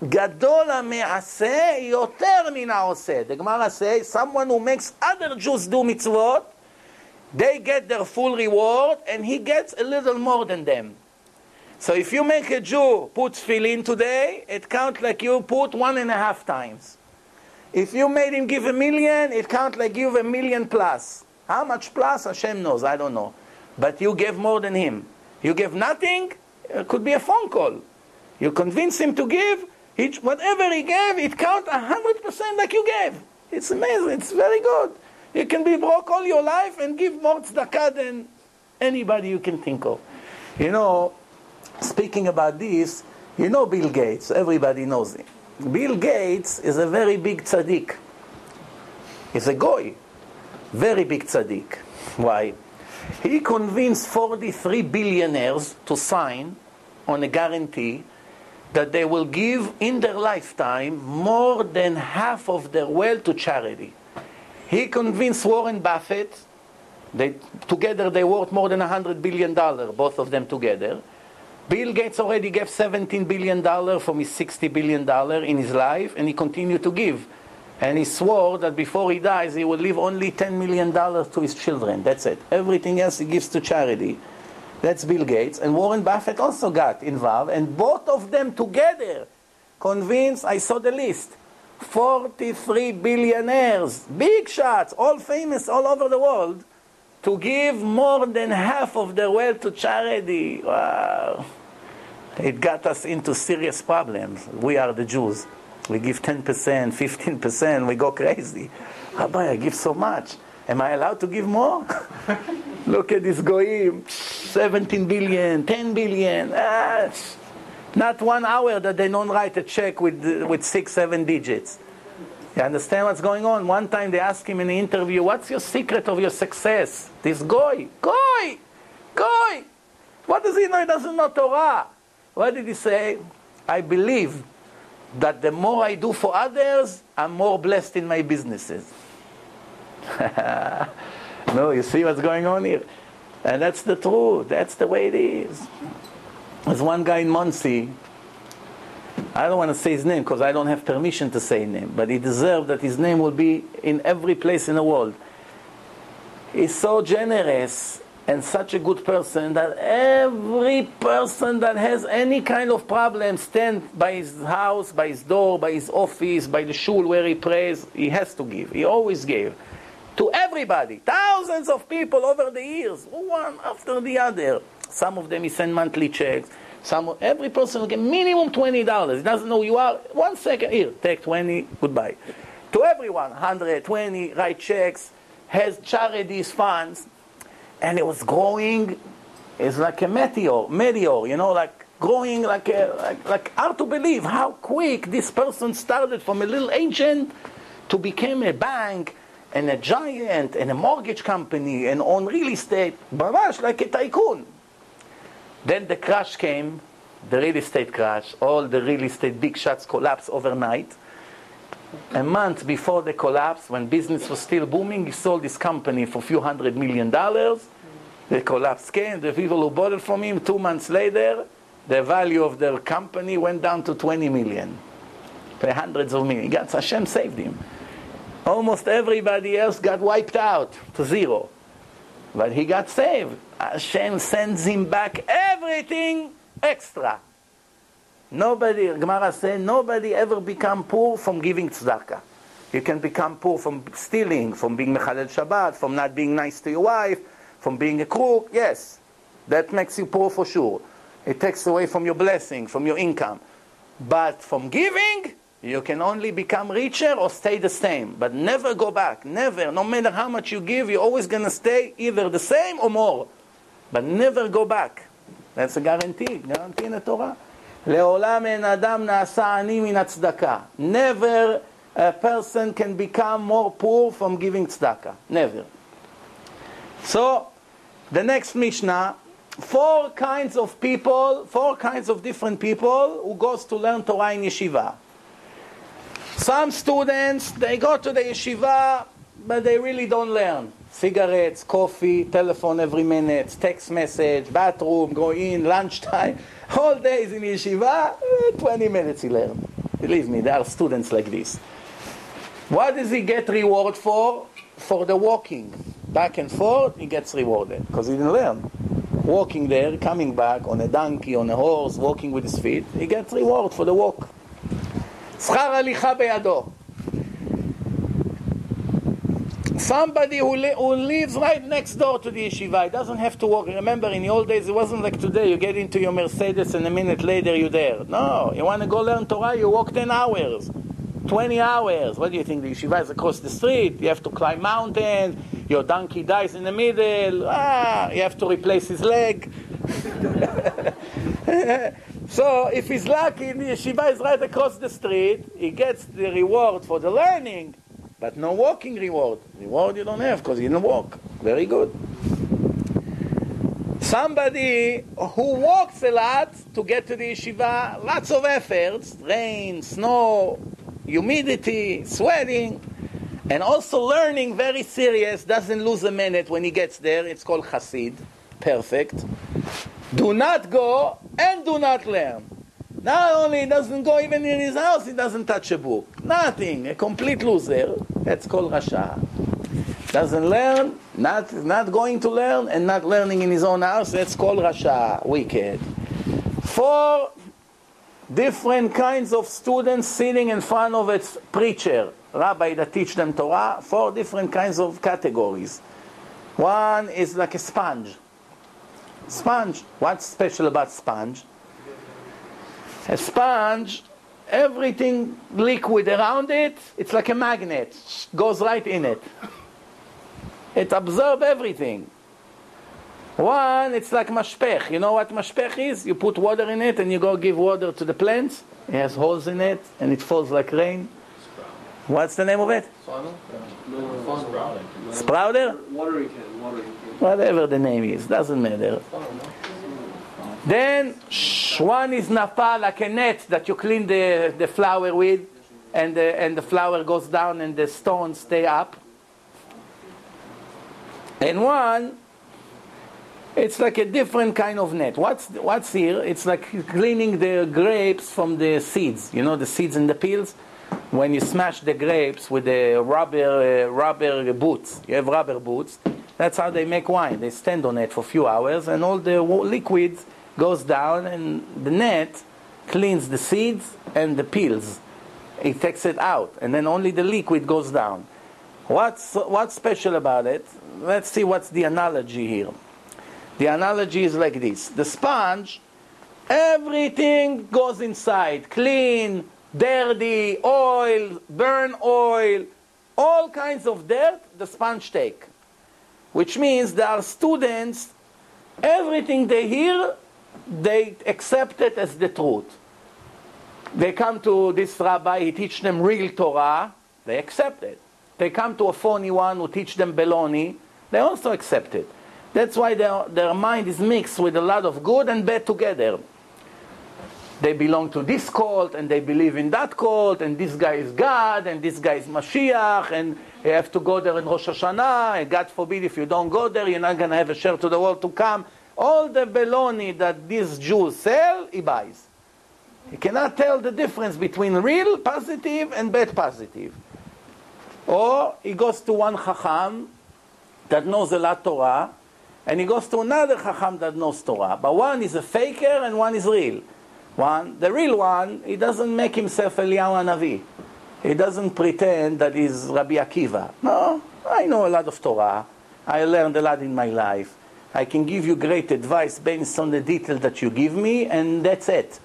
Gadol ha-me'aseh yoter min ha-oseh. The Gemara says, someone who makes other Jews do mitzvot, they get their full reward, and he gets a little more than them. So if you make a Jew put tefillin today, it counts like you put 1.5 times. If you made him give $1 million, it counts like you give $1 million plus. How much plus? Hashem knows, I don't know. But you gave more than him. You gave nothing, it could be a phone call. You convince him to give, whatever he gave, it counts 100% like you gave. It's amazing, it's very good. You can be broke all your life and give more tzedakah than anybody you can think of. You know, speaking about this, you know Bill Gates, everybody knows him. Bill Gates is a very big tzaddik. He's a goy. Very big tzaddik. Why? He convinced 43 billionaires to sign on a guarantee that they will give in their lifetime more than half of their wealth to charity. He convinced Warren Buffett, together they worth more than $100 billion, both of them together. Bill Gates already gave $17 billion from his $60 billion in his life, and he continued to give. And he swore that before he dies, he would leave only $10 million to his children. That's it. Everything else he gives to charity. That's Bill Gates. And Warren Buffett also got involved. And both of them together convinced, I saw the list, 43 billionaires, big shots, all famous all over the world, to give more than half of their wealth to charity. Wow. It got us into serious problems. We are the Jews. We give 10%, 15%, we go crazy. Rabbi, I give so much. Am I allowed to give more? Look at this goyim, 17 billion, 10 billion. Not 1 hour that they don't write a check with 6, 7 digits. You understand what's going on? One time they asked him in an interview, what's your secret of your success? This goy. What does he know? He doesn't know Torah. What did he say? I believe that the more I do for others, I'm more blessed in my businesses. No, you see what's going on here? And that's the truth. That's the way it is. There's one guy in Muncie. I don't want to say his name because I don't have permission to say his name. But he deserved that his name will be in every place in the world. He's so generous and such a good person that every person that has any kind of problem stands by his house, by his door, by his office, by the shul where he prays. He has to give. He always gave. To everybody. Thousands of people over the years. One after the other. Some of them he sent monthly checks. Every person will get minimum $20. He doesn't know who you are. 1 second. Here, take 20. Goodbye. To everyone. 120. Write checks. Has charities, funds. And it was growing, it's like a meteor, you know, like growing like hard to believe how quick this person started from a little agent to become a bank and a giant and a mortgage company and on real estate, ממש like a tycoon. Then the crash came, the real estate crash. All the real estate big shots collapsed overnight. A month before the collapse, when business was still booming, he sold his company for a few $100 million. The collapse came. The people who bought it from him, 2 months later, the value of their company went down to 20 million. Hundreds of millions. God, Hashem saved him. Almost everybody else got wiped out to zero. But he got saved. Hashem sends him back everything extra. Nobody, Gemara said, nobody ever become poor from giving tzedakah. You can become poor from stealing, from being mechalel Shabbat, from not being nice to your wife, from being a crook. Yes, that makes you poor for sure. It takes away from your blessing, from your income. But from giving, you can only become richer or stay the same. But never go back. Never. No matter how much you give, you're always going to stay either the same or more. But never go back. That's a guarantee. Guarantee in the Torah. Le'olam en adam na'asa ani min tzedakah. Never a person can become more poor from giving tzedakah. Never. So, the next Mishnah. 4 kinds of people, 4 kinds of different people who goes to learn Torah in yeshiva. Some students, they go to the yeshiva, but they really don't learn. Cigarettes, coffee, telephone every minute, text message, bathroom, go in, lunchtime. Whole days in yeshiva, 20 minutes he learned. Believe me, there are students like this. What does he get reward for? For the walking. Back and forth, he gets rewarded, because he didn't learn. Walking there, coming back on a donkey, on a horse, walking with his feet, he gets reward for the walk. Schar alicha beyado. Somebody who lives right next door to the yeshiva, he doesn't have to walk. Remember, in the old days, it wasn't like today. You get into your Mercedes and a minute later you're there. No, you want to go learn Torah, you walk 10 hours, 20 hours. What do you think? The yeshiva is across the street. You have to climb mountains. Your donkey dies in the middle. You have to replace his leg. So if he's lucky, the yeshiva is right across the street. He gets the reward for the learning, but no walking reward. Reward you don't have because you don't walk. Very good. Somebody who walks a lot to get to the yeshiva, lots of efforts, rain, snow, humidity, sweating, and also learning very serious, doesn't lose a minute when he gets there. It's called chassid. Perfect. Do not go and do not learn. Not only he doesn't go even in his house, he doesn't touch a book. Nothing. A complete loser. That's called Rasha. Doesn't learn, not going to learn, and not learning in his own house. That's called Rasha. Wicked. 4 different kinds of students sitting in front of a preacher, rabbi that teach them Torah. 4 different kinds of categories. One is like a sponge. Sponge. What's special about sponge? A sponge, everything liquid around it, it's like a magnet. Goes right in it. It absorbs everything. One, it's like mashpech. You know what mashpech is? You put water in it and you go give water to the plants. It has holes in it and it falls like rain. What's the name of it? Sprouter? Whatever the name is, doesn't matter. Then, one is napa, like a net that you clean the flower with, and the flower goes down and the stones stay up. And one, it's like a different kind of net. What's here? It's like cleaning the grapes from the seeds. You know, the seeds and the peels? When you smash the grapes with the rubber boots, you have rubber boots. That's how they make wine. They stand on it for a few hours, and all the liquids goes down, and the net cleans the seeds and the peels. It takes it out, and then only the liquid goes down. What's special about it? Let's see what's the analogy here. The analogy is like this. The sponge, everything goes inside. Clean, dirty, oil, burn oil, all kinds of dirt, the sponge take. Which means there are students, everything they hear, they accept it as the truth. They come to this rabbi, he teaches them real Torah, they accept it. They come to a phony one who teaches them baloney, they also accept it. That's why their mind is mixed with a lot of good and bad together. They belong to this cult, and they believe in that cult, and this guy is God, and this guy is Mashiach, and you have to go there in Rosh Hashanah, and God forbid if you don't go there, you're not going to have a share to the world to come. All the baloney that these Jews sell, he buys. He cannot tell the difference between real positive and bad positive. Or he goes to one Chacham that knows a lot Torah, and he goes to another Chacham that knows Torah. But one is a faker and one is real. The real one, he doesn't make himself Eliyahu Hanavi. He doesn't pretend that he's Rabbi Akiva. No, I know a lot of Torah. I learned a lot in my life. I can give you great advice based on the detail that you give me, and that's it.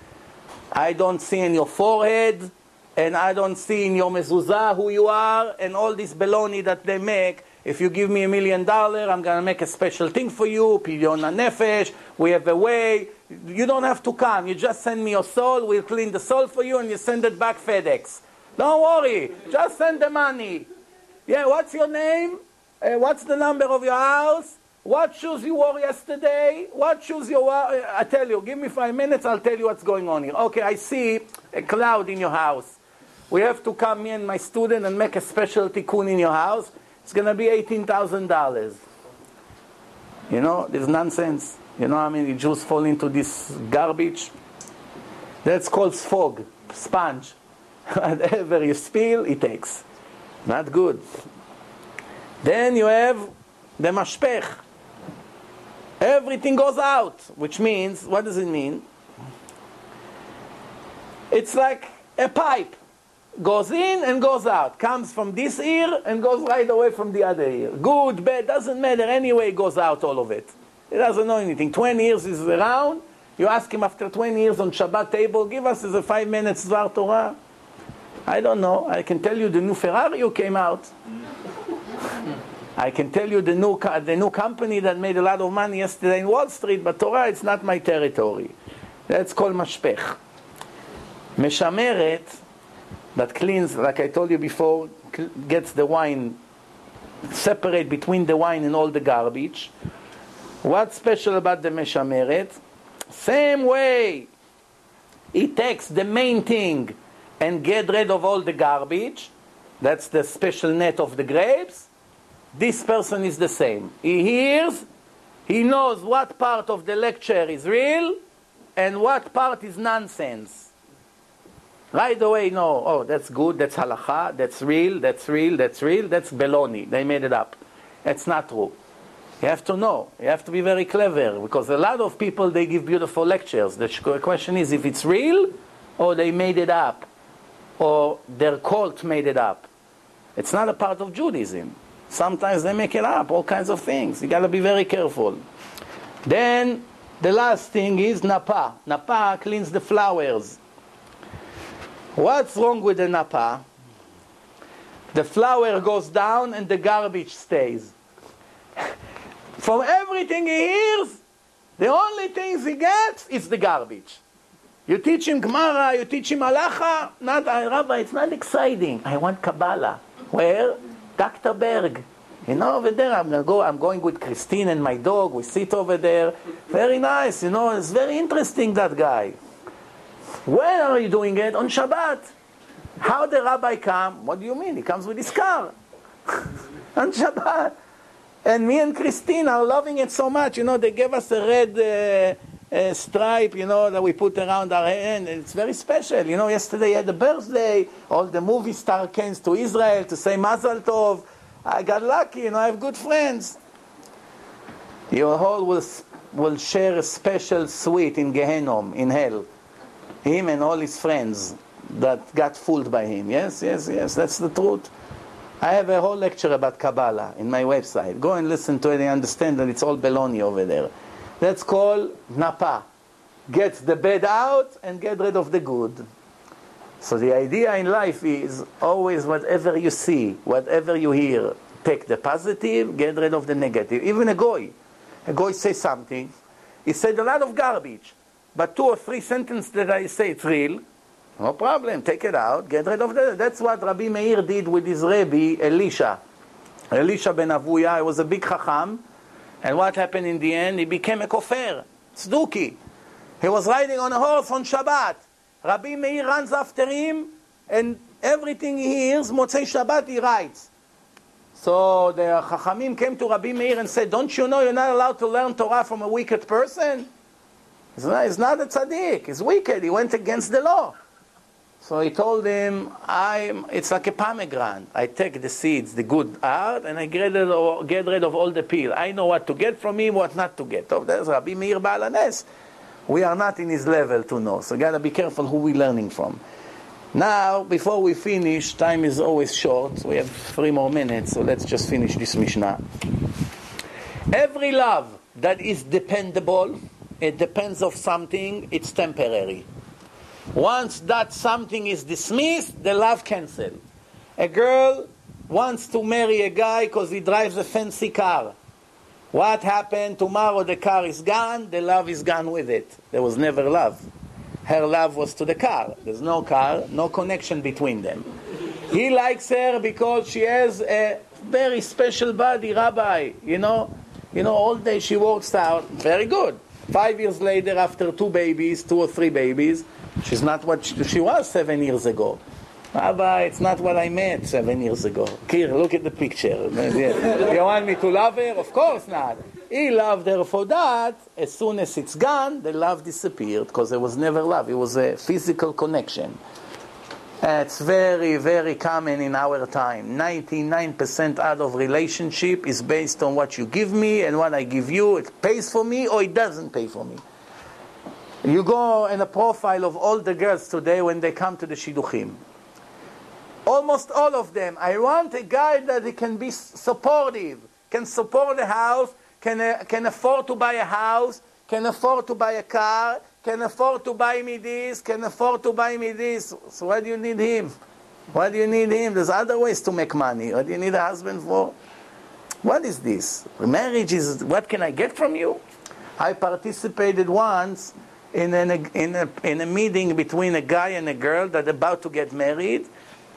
I don't see in your forehead, and I don't see in your mezuzah who you are, and all this baloney that they make. If you give me $1 million, I'm going to make a special thing for you, Pidyon HaNefesh, we have a way. You don't have to come. You just send me your soul. We'll clean the soul for you, and you send it back FedEx. Don't worry. Just send the money. Yeah, what's your name? What's the number of your house? What shoes you wore yesterday? What shoes you wore? I tell you. Give me 5 minutes. I'll tell you what's going on here. Okay, I see a cloud in your house. We have to come, me and my student, and make a special tikkun in your house. It's going to be $18,000. You know, there's nonsense. You know how many Jews fall into this garbage? That's called sfog, sponge. Whatever you spill, it takes. Not good. Then you have the mashpech. Everything goes out, which means, what does it mean? It's like a pipe. Goes in and goes out. Comes from this ear and goes right away from the other ear. Good, bad, doesn't matter. Anyway, it goes out, all of it. He doesn't know anything. 20 years is around. You ask him after 20 years on Shabbat table, give us a 5 minute Zvar Torah. I don't know. I can tell you the new Ferrari who came out. I can tell you the new company that made a lot of money yesterday in Wall Street, but Torah, it's not my territory. That's called mashpech. Meshameret, that cleans, like I told you before, gets the wine, separate between the wine and all the garbage. What's special about the Meshameret? Same way, it takes the main thing and get rid of all the garbage. That's the special net of the grapes. This person is the same. He hears, he knows what part of the lecture is real and what part is nonsense. Right away, no, oh, that's good, that's halakha, that's real, that's baloney. They made it up. That's not true. You have to know. You have to be very clever, because a lot of people, they give beautiful lectures. The question is if it's real or they made it up or their cult made it up. It's not a part of Judaism. Sometimes they make it up, all kinds of things. You got to be very careful. Then the last thing is napa. Napa cleans the flowers. What's wrong with the napa? The flower goes down and the garbage stays. From everything he hears, the only things he gets is the garbage. You teach him Gemara, you teach him Halacha, not Rabbi, it's not exciting. I want Kabbalah. Where? Dr. Berg. You know, over there, I'm going with Christine and my dog, we sit over there. Very nice, you know, it's very interesting, that guy. When are you doing it? On Shabbat. How the rabbi come? What do you mean? He comes with his car. On Shabbat. And me and Christine are loving it so much. You know, they gave us a red stripe, you know, that we put around our hand. It's very special. You know, yesterday had a birthday. All the movie star came to Israel to say Mazal Tov. I got lucky, you know, I have good friends. Your whole will share a special sweet in Gehenom, in hell. Him and all his friends that got fooled by him. Yes, that's the truth. I have a whole lecture about Kabbalah in my website. Go and listen to it and understand that it's all baloney over there. That's called napa. Gets the bad out and get rid of the good. So the idea in life is always whatever you see, whatever you hear, take the positive, get rid of the negative. Even a goy. A goy says something. He said a lot of garbage. but 2 or 3 sentences that I say it's real, no problem, take it out, get rid of that. That's what Rabbi Meir did with his Rebbe, Elisha. Elisha ben Avuya, he was a big Chacham, and what happened in the end? He became a kofar, tzduki. He was riding on a horse on Shabbat. Rabbi Meir runs after him, and everything he hears, Motzei Shabbat, he writes. So the Chachamim came to Rabbi Meir and said, don't you know you're not allowed to learn Torah from a wicked person? He's not a tzaddik, he's wicked, he went against the law. So he told him, it's like a pomegranate. I take the seeds, the good art, and I get rid of all the peel. I know what to get from him, what not to get. Oh, there's Rabbi Meir Baal Hanes. We are not in his level to know, so gotta be careful who we're learning from. Now, before we finish, time is always short. We have 3 more minutes, so let's just finish this Mishnah. Every love that is dependable, it depends on something, it's temporary. Once that something is dismissed, the love cancels. A girl wants to marry a guy because he drives a fancy car. What happened? Tomorrow the car is gone, the love is gone with it. There was never love. Her love was to the car. There's no car, no connection between them. He likes her because she has a very special body, Rabbi. You know, all day she works out. Very good. 5 years later, after 2 or 3 babies, she's not what she was 7 years ago. Rabbi, it's not what I meant 7 years ago. Here, look at the picture. You want me to love her? Of course not. He loved her for that. As soon as it's gone, the love disappeared because there was never love. It was a physical connection. It's very, very common in our time. 99% out of relationship is based on what you give me and what I give you. It pays for me or it doesn't pay for me. You go in a profile of all the girls today when they come to the Shidduchim. Almost all of them, I want a guy that he can be supportive, can support the house, can afford to buy a house, can afford to buy a car, can afford to buy me this, can afford to buy me this. So why do you need him? Why do you need him? There's other ways to make money. What do you need a husband for? What is this? Marriage is, what can I get from you? I participated once in a meeting between a guy and a girl that about to get married.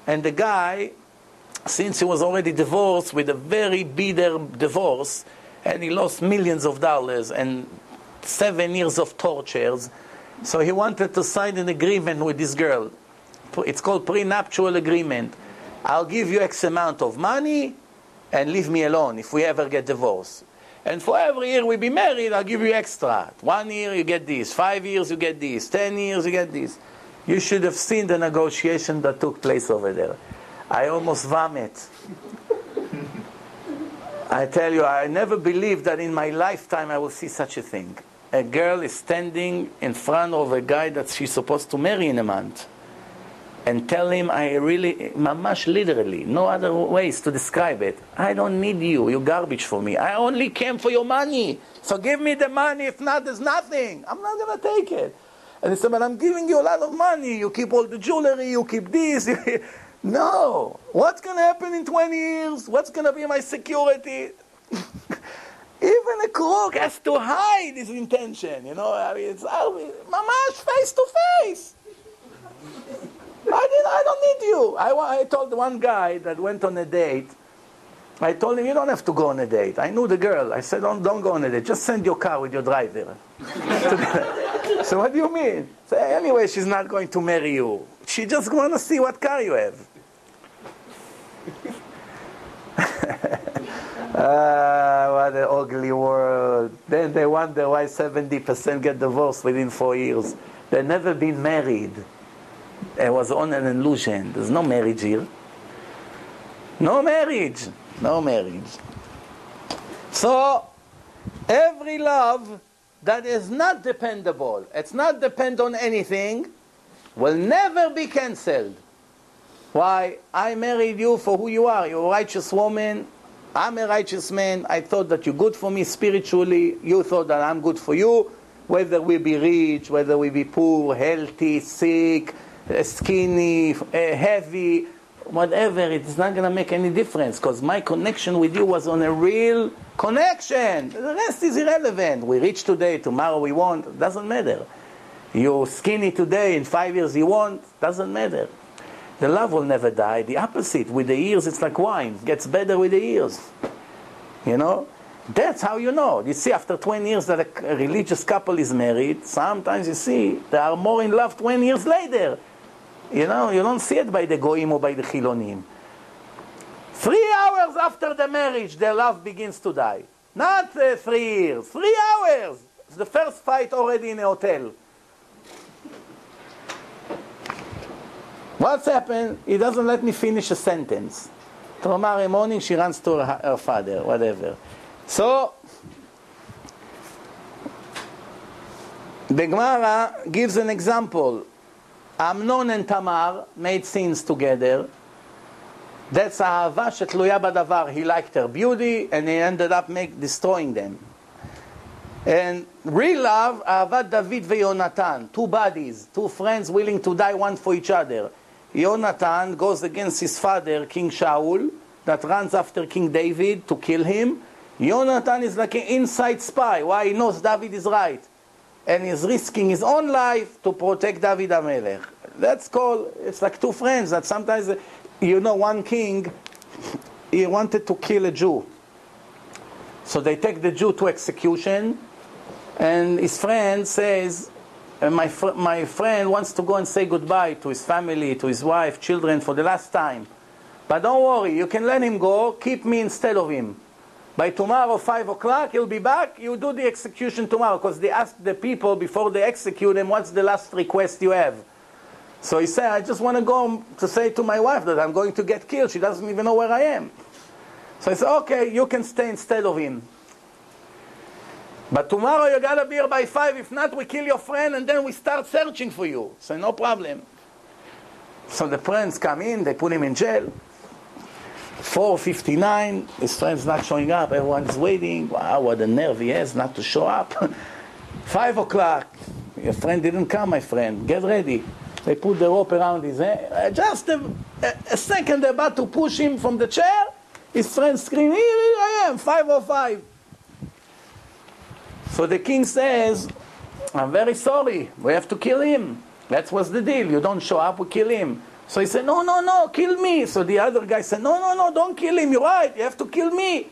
And the guy, since he was already divorced with a very bitter divorce, and he lost millions of dollars and 7 years of tortures, so he wanted to sign an agreement with this girl. It's called prenuptial agreement. I'll give you X amount of money and leave me alone if we ever get divorced. And for every year we be married, I'll give you extra. 1 year you get this, 5 years you get this, 10 years you get this. You should have seen the negotiation that took place over there. I almost vomit. I tell you, I never believed that in my lifetime I will see such a thing. A girl is standing in front of a guy that she's supposed to marry in a month and tell him, I really, mamash literally, no other ways to describe it. I don't need you, you're garbage for me. I only came for your money. So give me the money, if not, there's nothing. I'm not going to take it. And he said, but I'm giving you a lot of money. You keep all the jewelry, you keep this. No. What's going to happen in 20 years? What's going to be my security? Even a crook has to hide his intention. You know, I mean, it's mamash face to face. I don't need you. I told one guy that went on a date, I told him, you don't have to go on a date. I knew the girl. I said, don't go on a date. Just send your car with your driver. So what do you mean? So anyway, she's not going to marry you. She just want to see what car you have. What an ugly world. Then they wonder why 70% get divorced within 4 years. They've never been married. It was on an illusion. There's no marriage here. No marriage. No marriage. So, every love that is not dependable, it's not depend on anything, will never be cancelled. Why? I married you for who you are. You're a righteous woman. I'm a righteous man. I thought that you're good for me spiritually. You thought that I'm good for you. Whether we be rich, whether we be poor, healthy, sick, skinny, heavy, whatever, it's not going to make any difference because my connection with you was on a real connection. The rest is irrelevant. We reach today, tomorrow we won't. It doesn't matter. You're skinny today, in 5 years you won't. Doesn't matter. The love will never die. The opposite, with the years it's like wine. It gets better with the years. You know? That's how you know. You see, after 20 years that a religious couple is married, sometimes you see they are more in love 20 years later. You know, you don't see it by the Goim or by the Chilonim. 3 hours after the marriage, their love begins to die. Not 3 years, 3 hours. It's the first fight already in a hotel. What's happened? He doesn't let me finish a sentence. Tomorrow morning she runs to her father, whatever. So, the Gemara gives an example. Amnon and Tamar made sins together. That's Ahava Shetluya Badavar. He liked her beauty and he ended up destroying them. And real love, Ahavat David veYonatan, two buddies, two friends willing to die one for each other. Yonatan goes against his father, King Shaul, that runs after King David to kill him. Yonatan is like an inside spy. Why? He knows David is right. And he's risking his own life to protect David HaMelech. That's called, it's like two friends that sometimes, you know, one king, he wanted to kill a Jew. So they take the Jew to execution, and his friend says, my friend wants to go and say goodbye to his family, to his wife, children for the last time. But don't worry, you can let him go, keep me instead of him. By tomorrow, 5 o'clock, he'll be back. You do the execution tomorrow. Because they asked the people before they execute him, what's the last request you have? So he said, I just want to go to say to my wife that I'm going to get killed. She doesn't even know where I am. So I said, okay, you can stay instead of him. But tomorrow you got to be here by 5. If not, we kill your friend and then we start searching for you. So no problem. So the friends come in, they put him in jail. 4:59, his friend's not showing up, everyone's waiting. Wow, what a nerve he has not to show up. 5 o'clock, your friend didn't come, my friend. Get ready. They put the rope around his head. Just a second, they're about to push him from the chair. His friend screamed, here I am, 5:05. So the king says, I'm very sorry, we have to kill him. That was the deal. You don't show up, we kill him. So he said, no, kill me. So the other guy said, no, don't kill him. You're right. You have to kill me.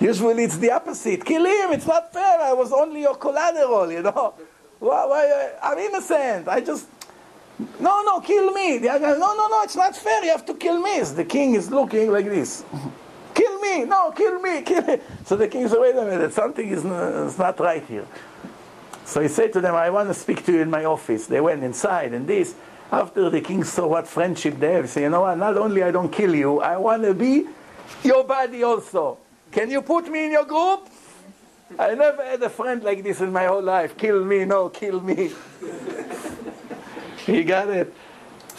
Usually it's the opposite. Kill him. It's not fair. I was only your collateral, you know. Why, I'm innocent. No, kill me. The other guy, no, it's not fair. You have to kill me. So the king is looking like this. Kill me. No, kill me. Kill me. So the king said, wait a minute. Something is not right here. So he said to them, I want to speak to you in my office. They went inside and this. After the king saw what friendship they have, he said, you know what, not only I don't kill you, I want to be your buddy also. Can you put me in your group? I never had a friend like this in my whole life. Kill me, no, kill me. You got it?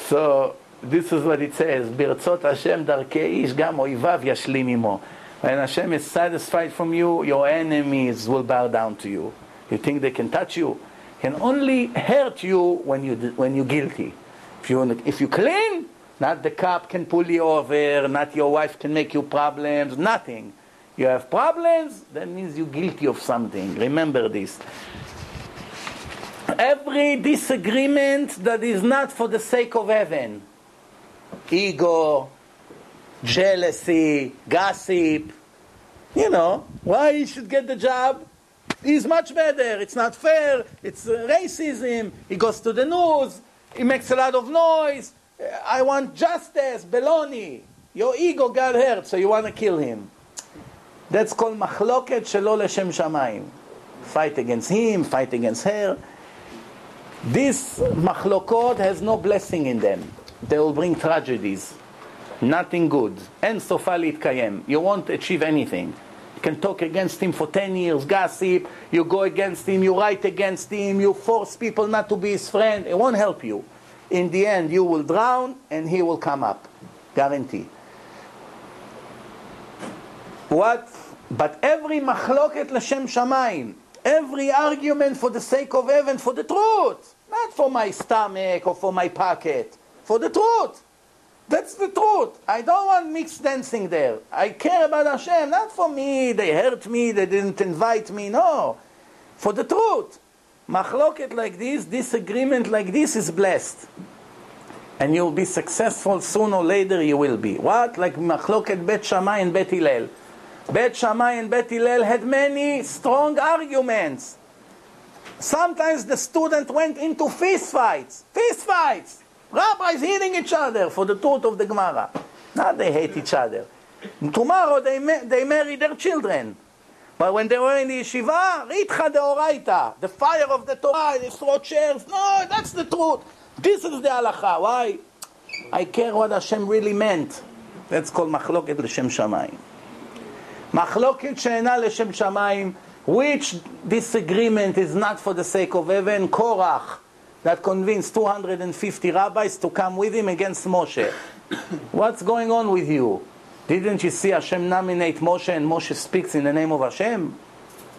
So this is what it says, Birtzot Hashem darkei ish gam oivav yashlim imo. When Hashem is satisfied from you, your enemies will bow down to you. You think they can touch you? Can only hurt you when you're guilty. If you clean, not the cop can pull you over, not your wife can make you problems, nothing. You have problems, that means you're guilty of something. Remember this. Every disagreement that is not for the sake of heaven, ego, jealousy, gossip, you know, why you should get the job? He's much better, it's not fair, it's racism, he goes to the news, he makes a lot of noise, I want justice, baloney. Your ego got hurt, so you want to kill him. That's called machloket shelo leshem shamayim. Fight against him, fight against her. This machlokot has no blessing in them. They will bring tragedies, nothing good. En sofa litkayem. You won't achieve anything. Can talk against him for 10 years, gossip, you go against him, you write against him, you force people not to be his friend, it won't help you. In the end, you will drown and he will come up. Guarantee. What? But every machloket l'shem shamayim, every argument for the sake of heaven, for the truth, not for my stomach or for my pocket, for the truth. That's the truth. I don't want mixed dancing there. I care about Hashem, not for me, they hurt me, they didn't invite me, no. For the truth. Machloket like this, disagreement like this is blessed. And you'll be successful sooner or later, you will be. What? Like Machloket Bet Shammai and Bet Hillel. Bet Shammai and Bet Hillel had many strong arguments. Sometimes the student went into fist fights. Rabbis hitting each other for the truth of the Gemara. Now they hate each other. Tomorrow they marry their children. But when they were in the yeshiva, Ritcha Deoraita, the fire of the Torah, they throw chairs. No, that's the truth. This is the halacha. Why? I care what Hashem really meant. That's called Machloket L'Shem Shamayim. Machloket She'ena L'Shem Shamayim, which disagreement is not for the sake of heaven. Korach, that convinced 250 rabbis to come with him against Moshe. What's going on with you? Didn't you see Hashem nominate Moshe and Moshe speaks in the name of Hashem?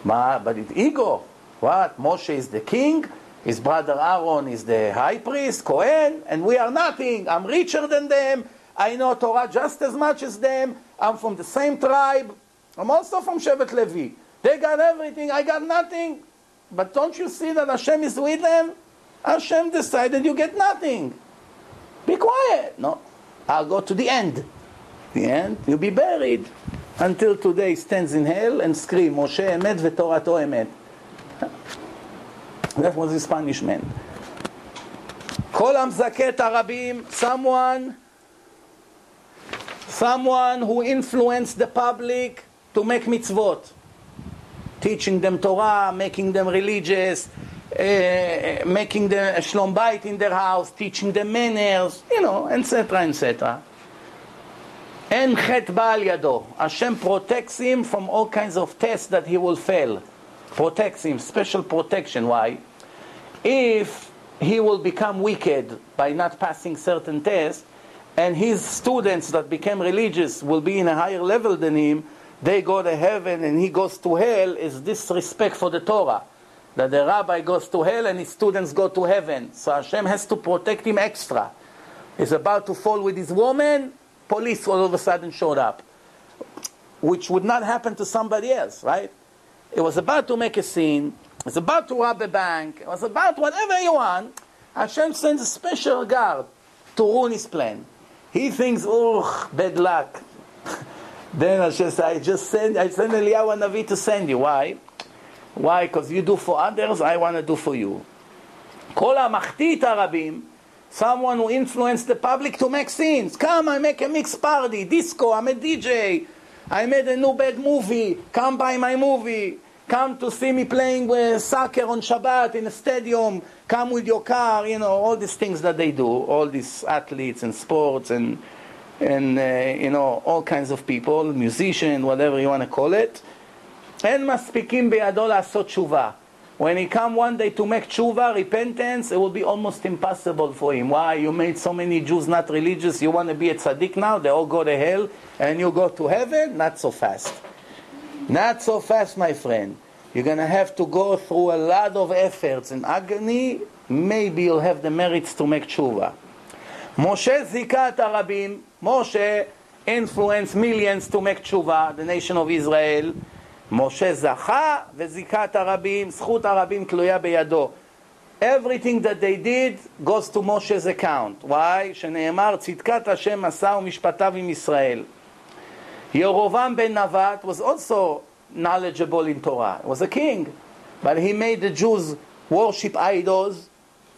But it's ego. What? Moshe is the king, his brother Aaron is the high priest, Kohen, and we are nothing. I'm richer than them. I know Torah just as much as them. I'm from the same tribe. I'm also from Shevet Levi. They got everything, I got nothing. But don't you see that Hashem is with them? Hashem decided you get nothing. Be quiet. No, I'll go to the end. The end, you'll be buried. Until today stands in hell and scream, Moshe emet v'torato emet. That was his punishment. Kol hamzaket harabim, someone who influenced the public to make mitzvot. Teaching them Torah, making them religious, making them shlom bayit in their house, teaching them manners, you know, etc., etc. En chet ba'al yado. Hashem protects him from all kinds of tests that he will fail. Protects him, special protection. Why? If he will become wicked by not passing certain tests, and his students that became religious will be in a higher level than him, they go to heaven and he goes to hell, is disrespect for the Torah. That the rabbi goes to hell and his students go to heaven. So Hashem has to protect him extra. He's about to fall with his woman, police all of a sudden showed up. Which would not happen to somebody else, right? It was about to make a scene. It was about to rob a bank. It was about whatever you want. Hashem sends a special guard to ruin his plan. He thinks, oh, bad luck. Then Hashem says, I send Eliyahu Hanavi to send you. Why? Why? Because you do for others, I want to do for you. Kol ha'machtit harabim, someone who influenced the public to make scenes. Come, I make a mixed party, disco, I'm a DJ. I made a new bad movie. Come buy my movie. Come to see me playing with soccer on Shabbat in a stadium. Come with your car, you know, all these things that they do. All these athletes and sports and you know, all kinds of people, musician, whatever you want to call it. En maspikim beyado la'asot tshuva. When he come one day to make tshuva, repentance, it will be almost impossible for him. Why? You made so many Jews not religious, you want to be a tzaddik now, they all go to hell, and you go to heaven? Not so fast. Not so fast, my friend. You're going to have to go through a lot of efforts and agony. Maybe you'll have the merits to make tshuva. Moshe zikat harabim. Moshe influenced millions to make tshuva, the nation of Israel. Moshe zacha vezikat harabim, zchut harabim tluya beyado. Everything that they did goes to Moshe's account. Why? Sheneemar tzidkat Hashem asa u'mishpatav im Yisrael. Yerovam ben Navat was also knowledgeable in Torah. He was a king, but he made the Jews worship idols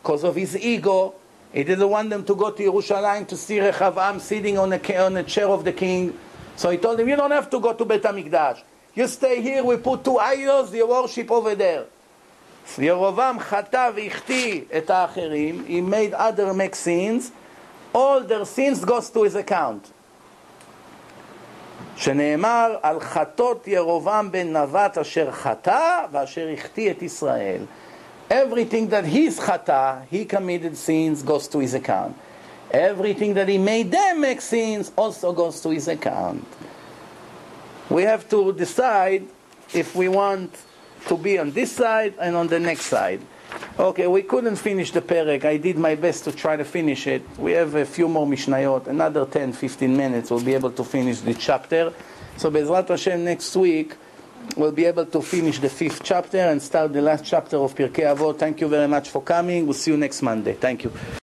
because of his ego. He didn't want them to go to Yerushalayim to see Rechavam sitting on a chair of the king. So he told them, you don't have to go to Beit HaMikdash. You stay here, we put two idols, you worship over there. Yerovam chata v'ichti et ha'acherim. He made other make sins. All their sins goes to his account. Sheneemar al chatot Yerovam ben Navat asher chata v'asher ichti et Israel. Everything that he's chata, he committed sins, goes to his account. Everything that he made them make sins also goes to his account. We have to decide if we want to be on this side and on the next side. Okay, we couldn't finish the perek. I did my best to try to finish it. We have a few more mishnayot. Another 10-15 minutes we'll be able to finish the chapter. So Bezrat Hashem next week we'll be able to finish the 5th chapter and start the last chapter of Pirkei Avot. Thank you very much for coming. We'll see you next Monday. Thank you.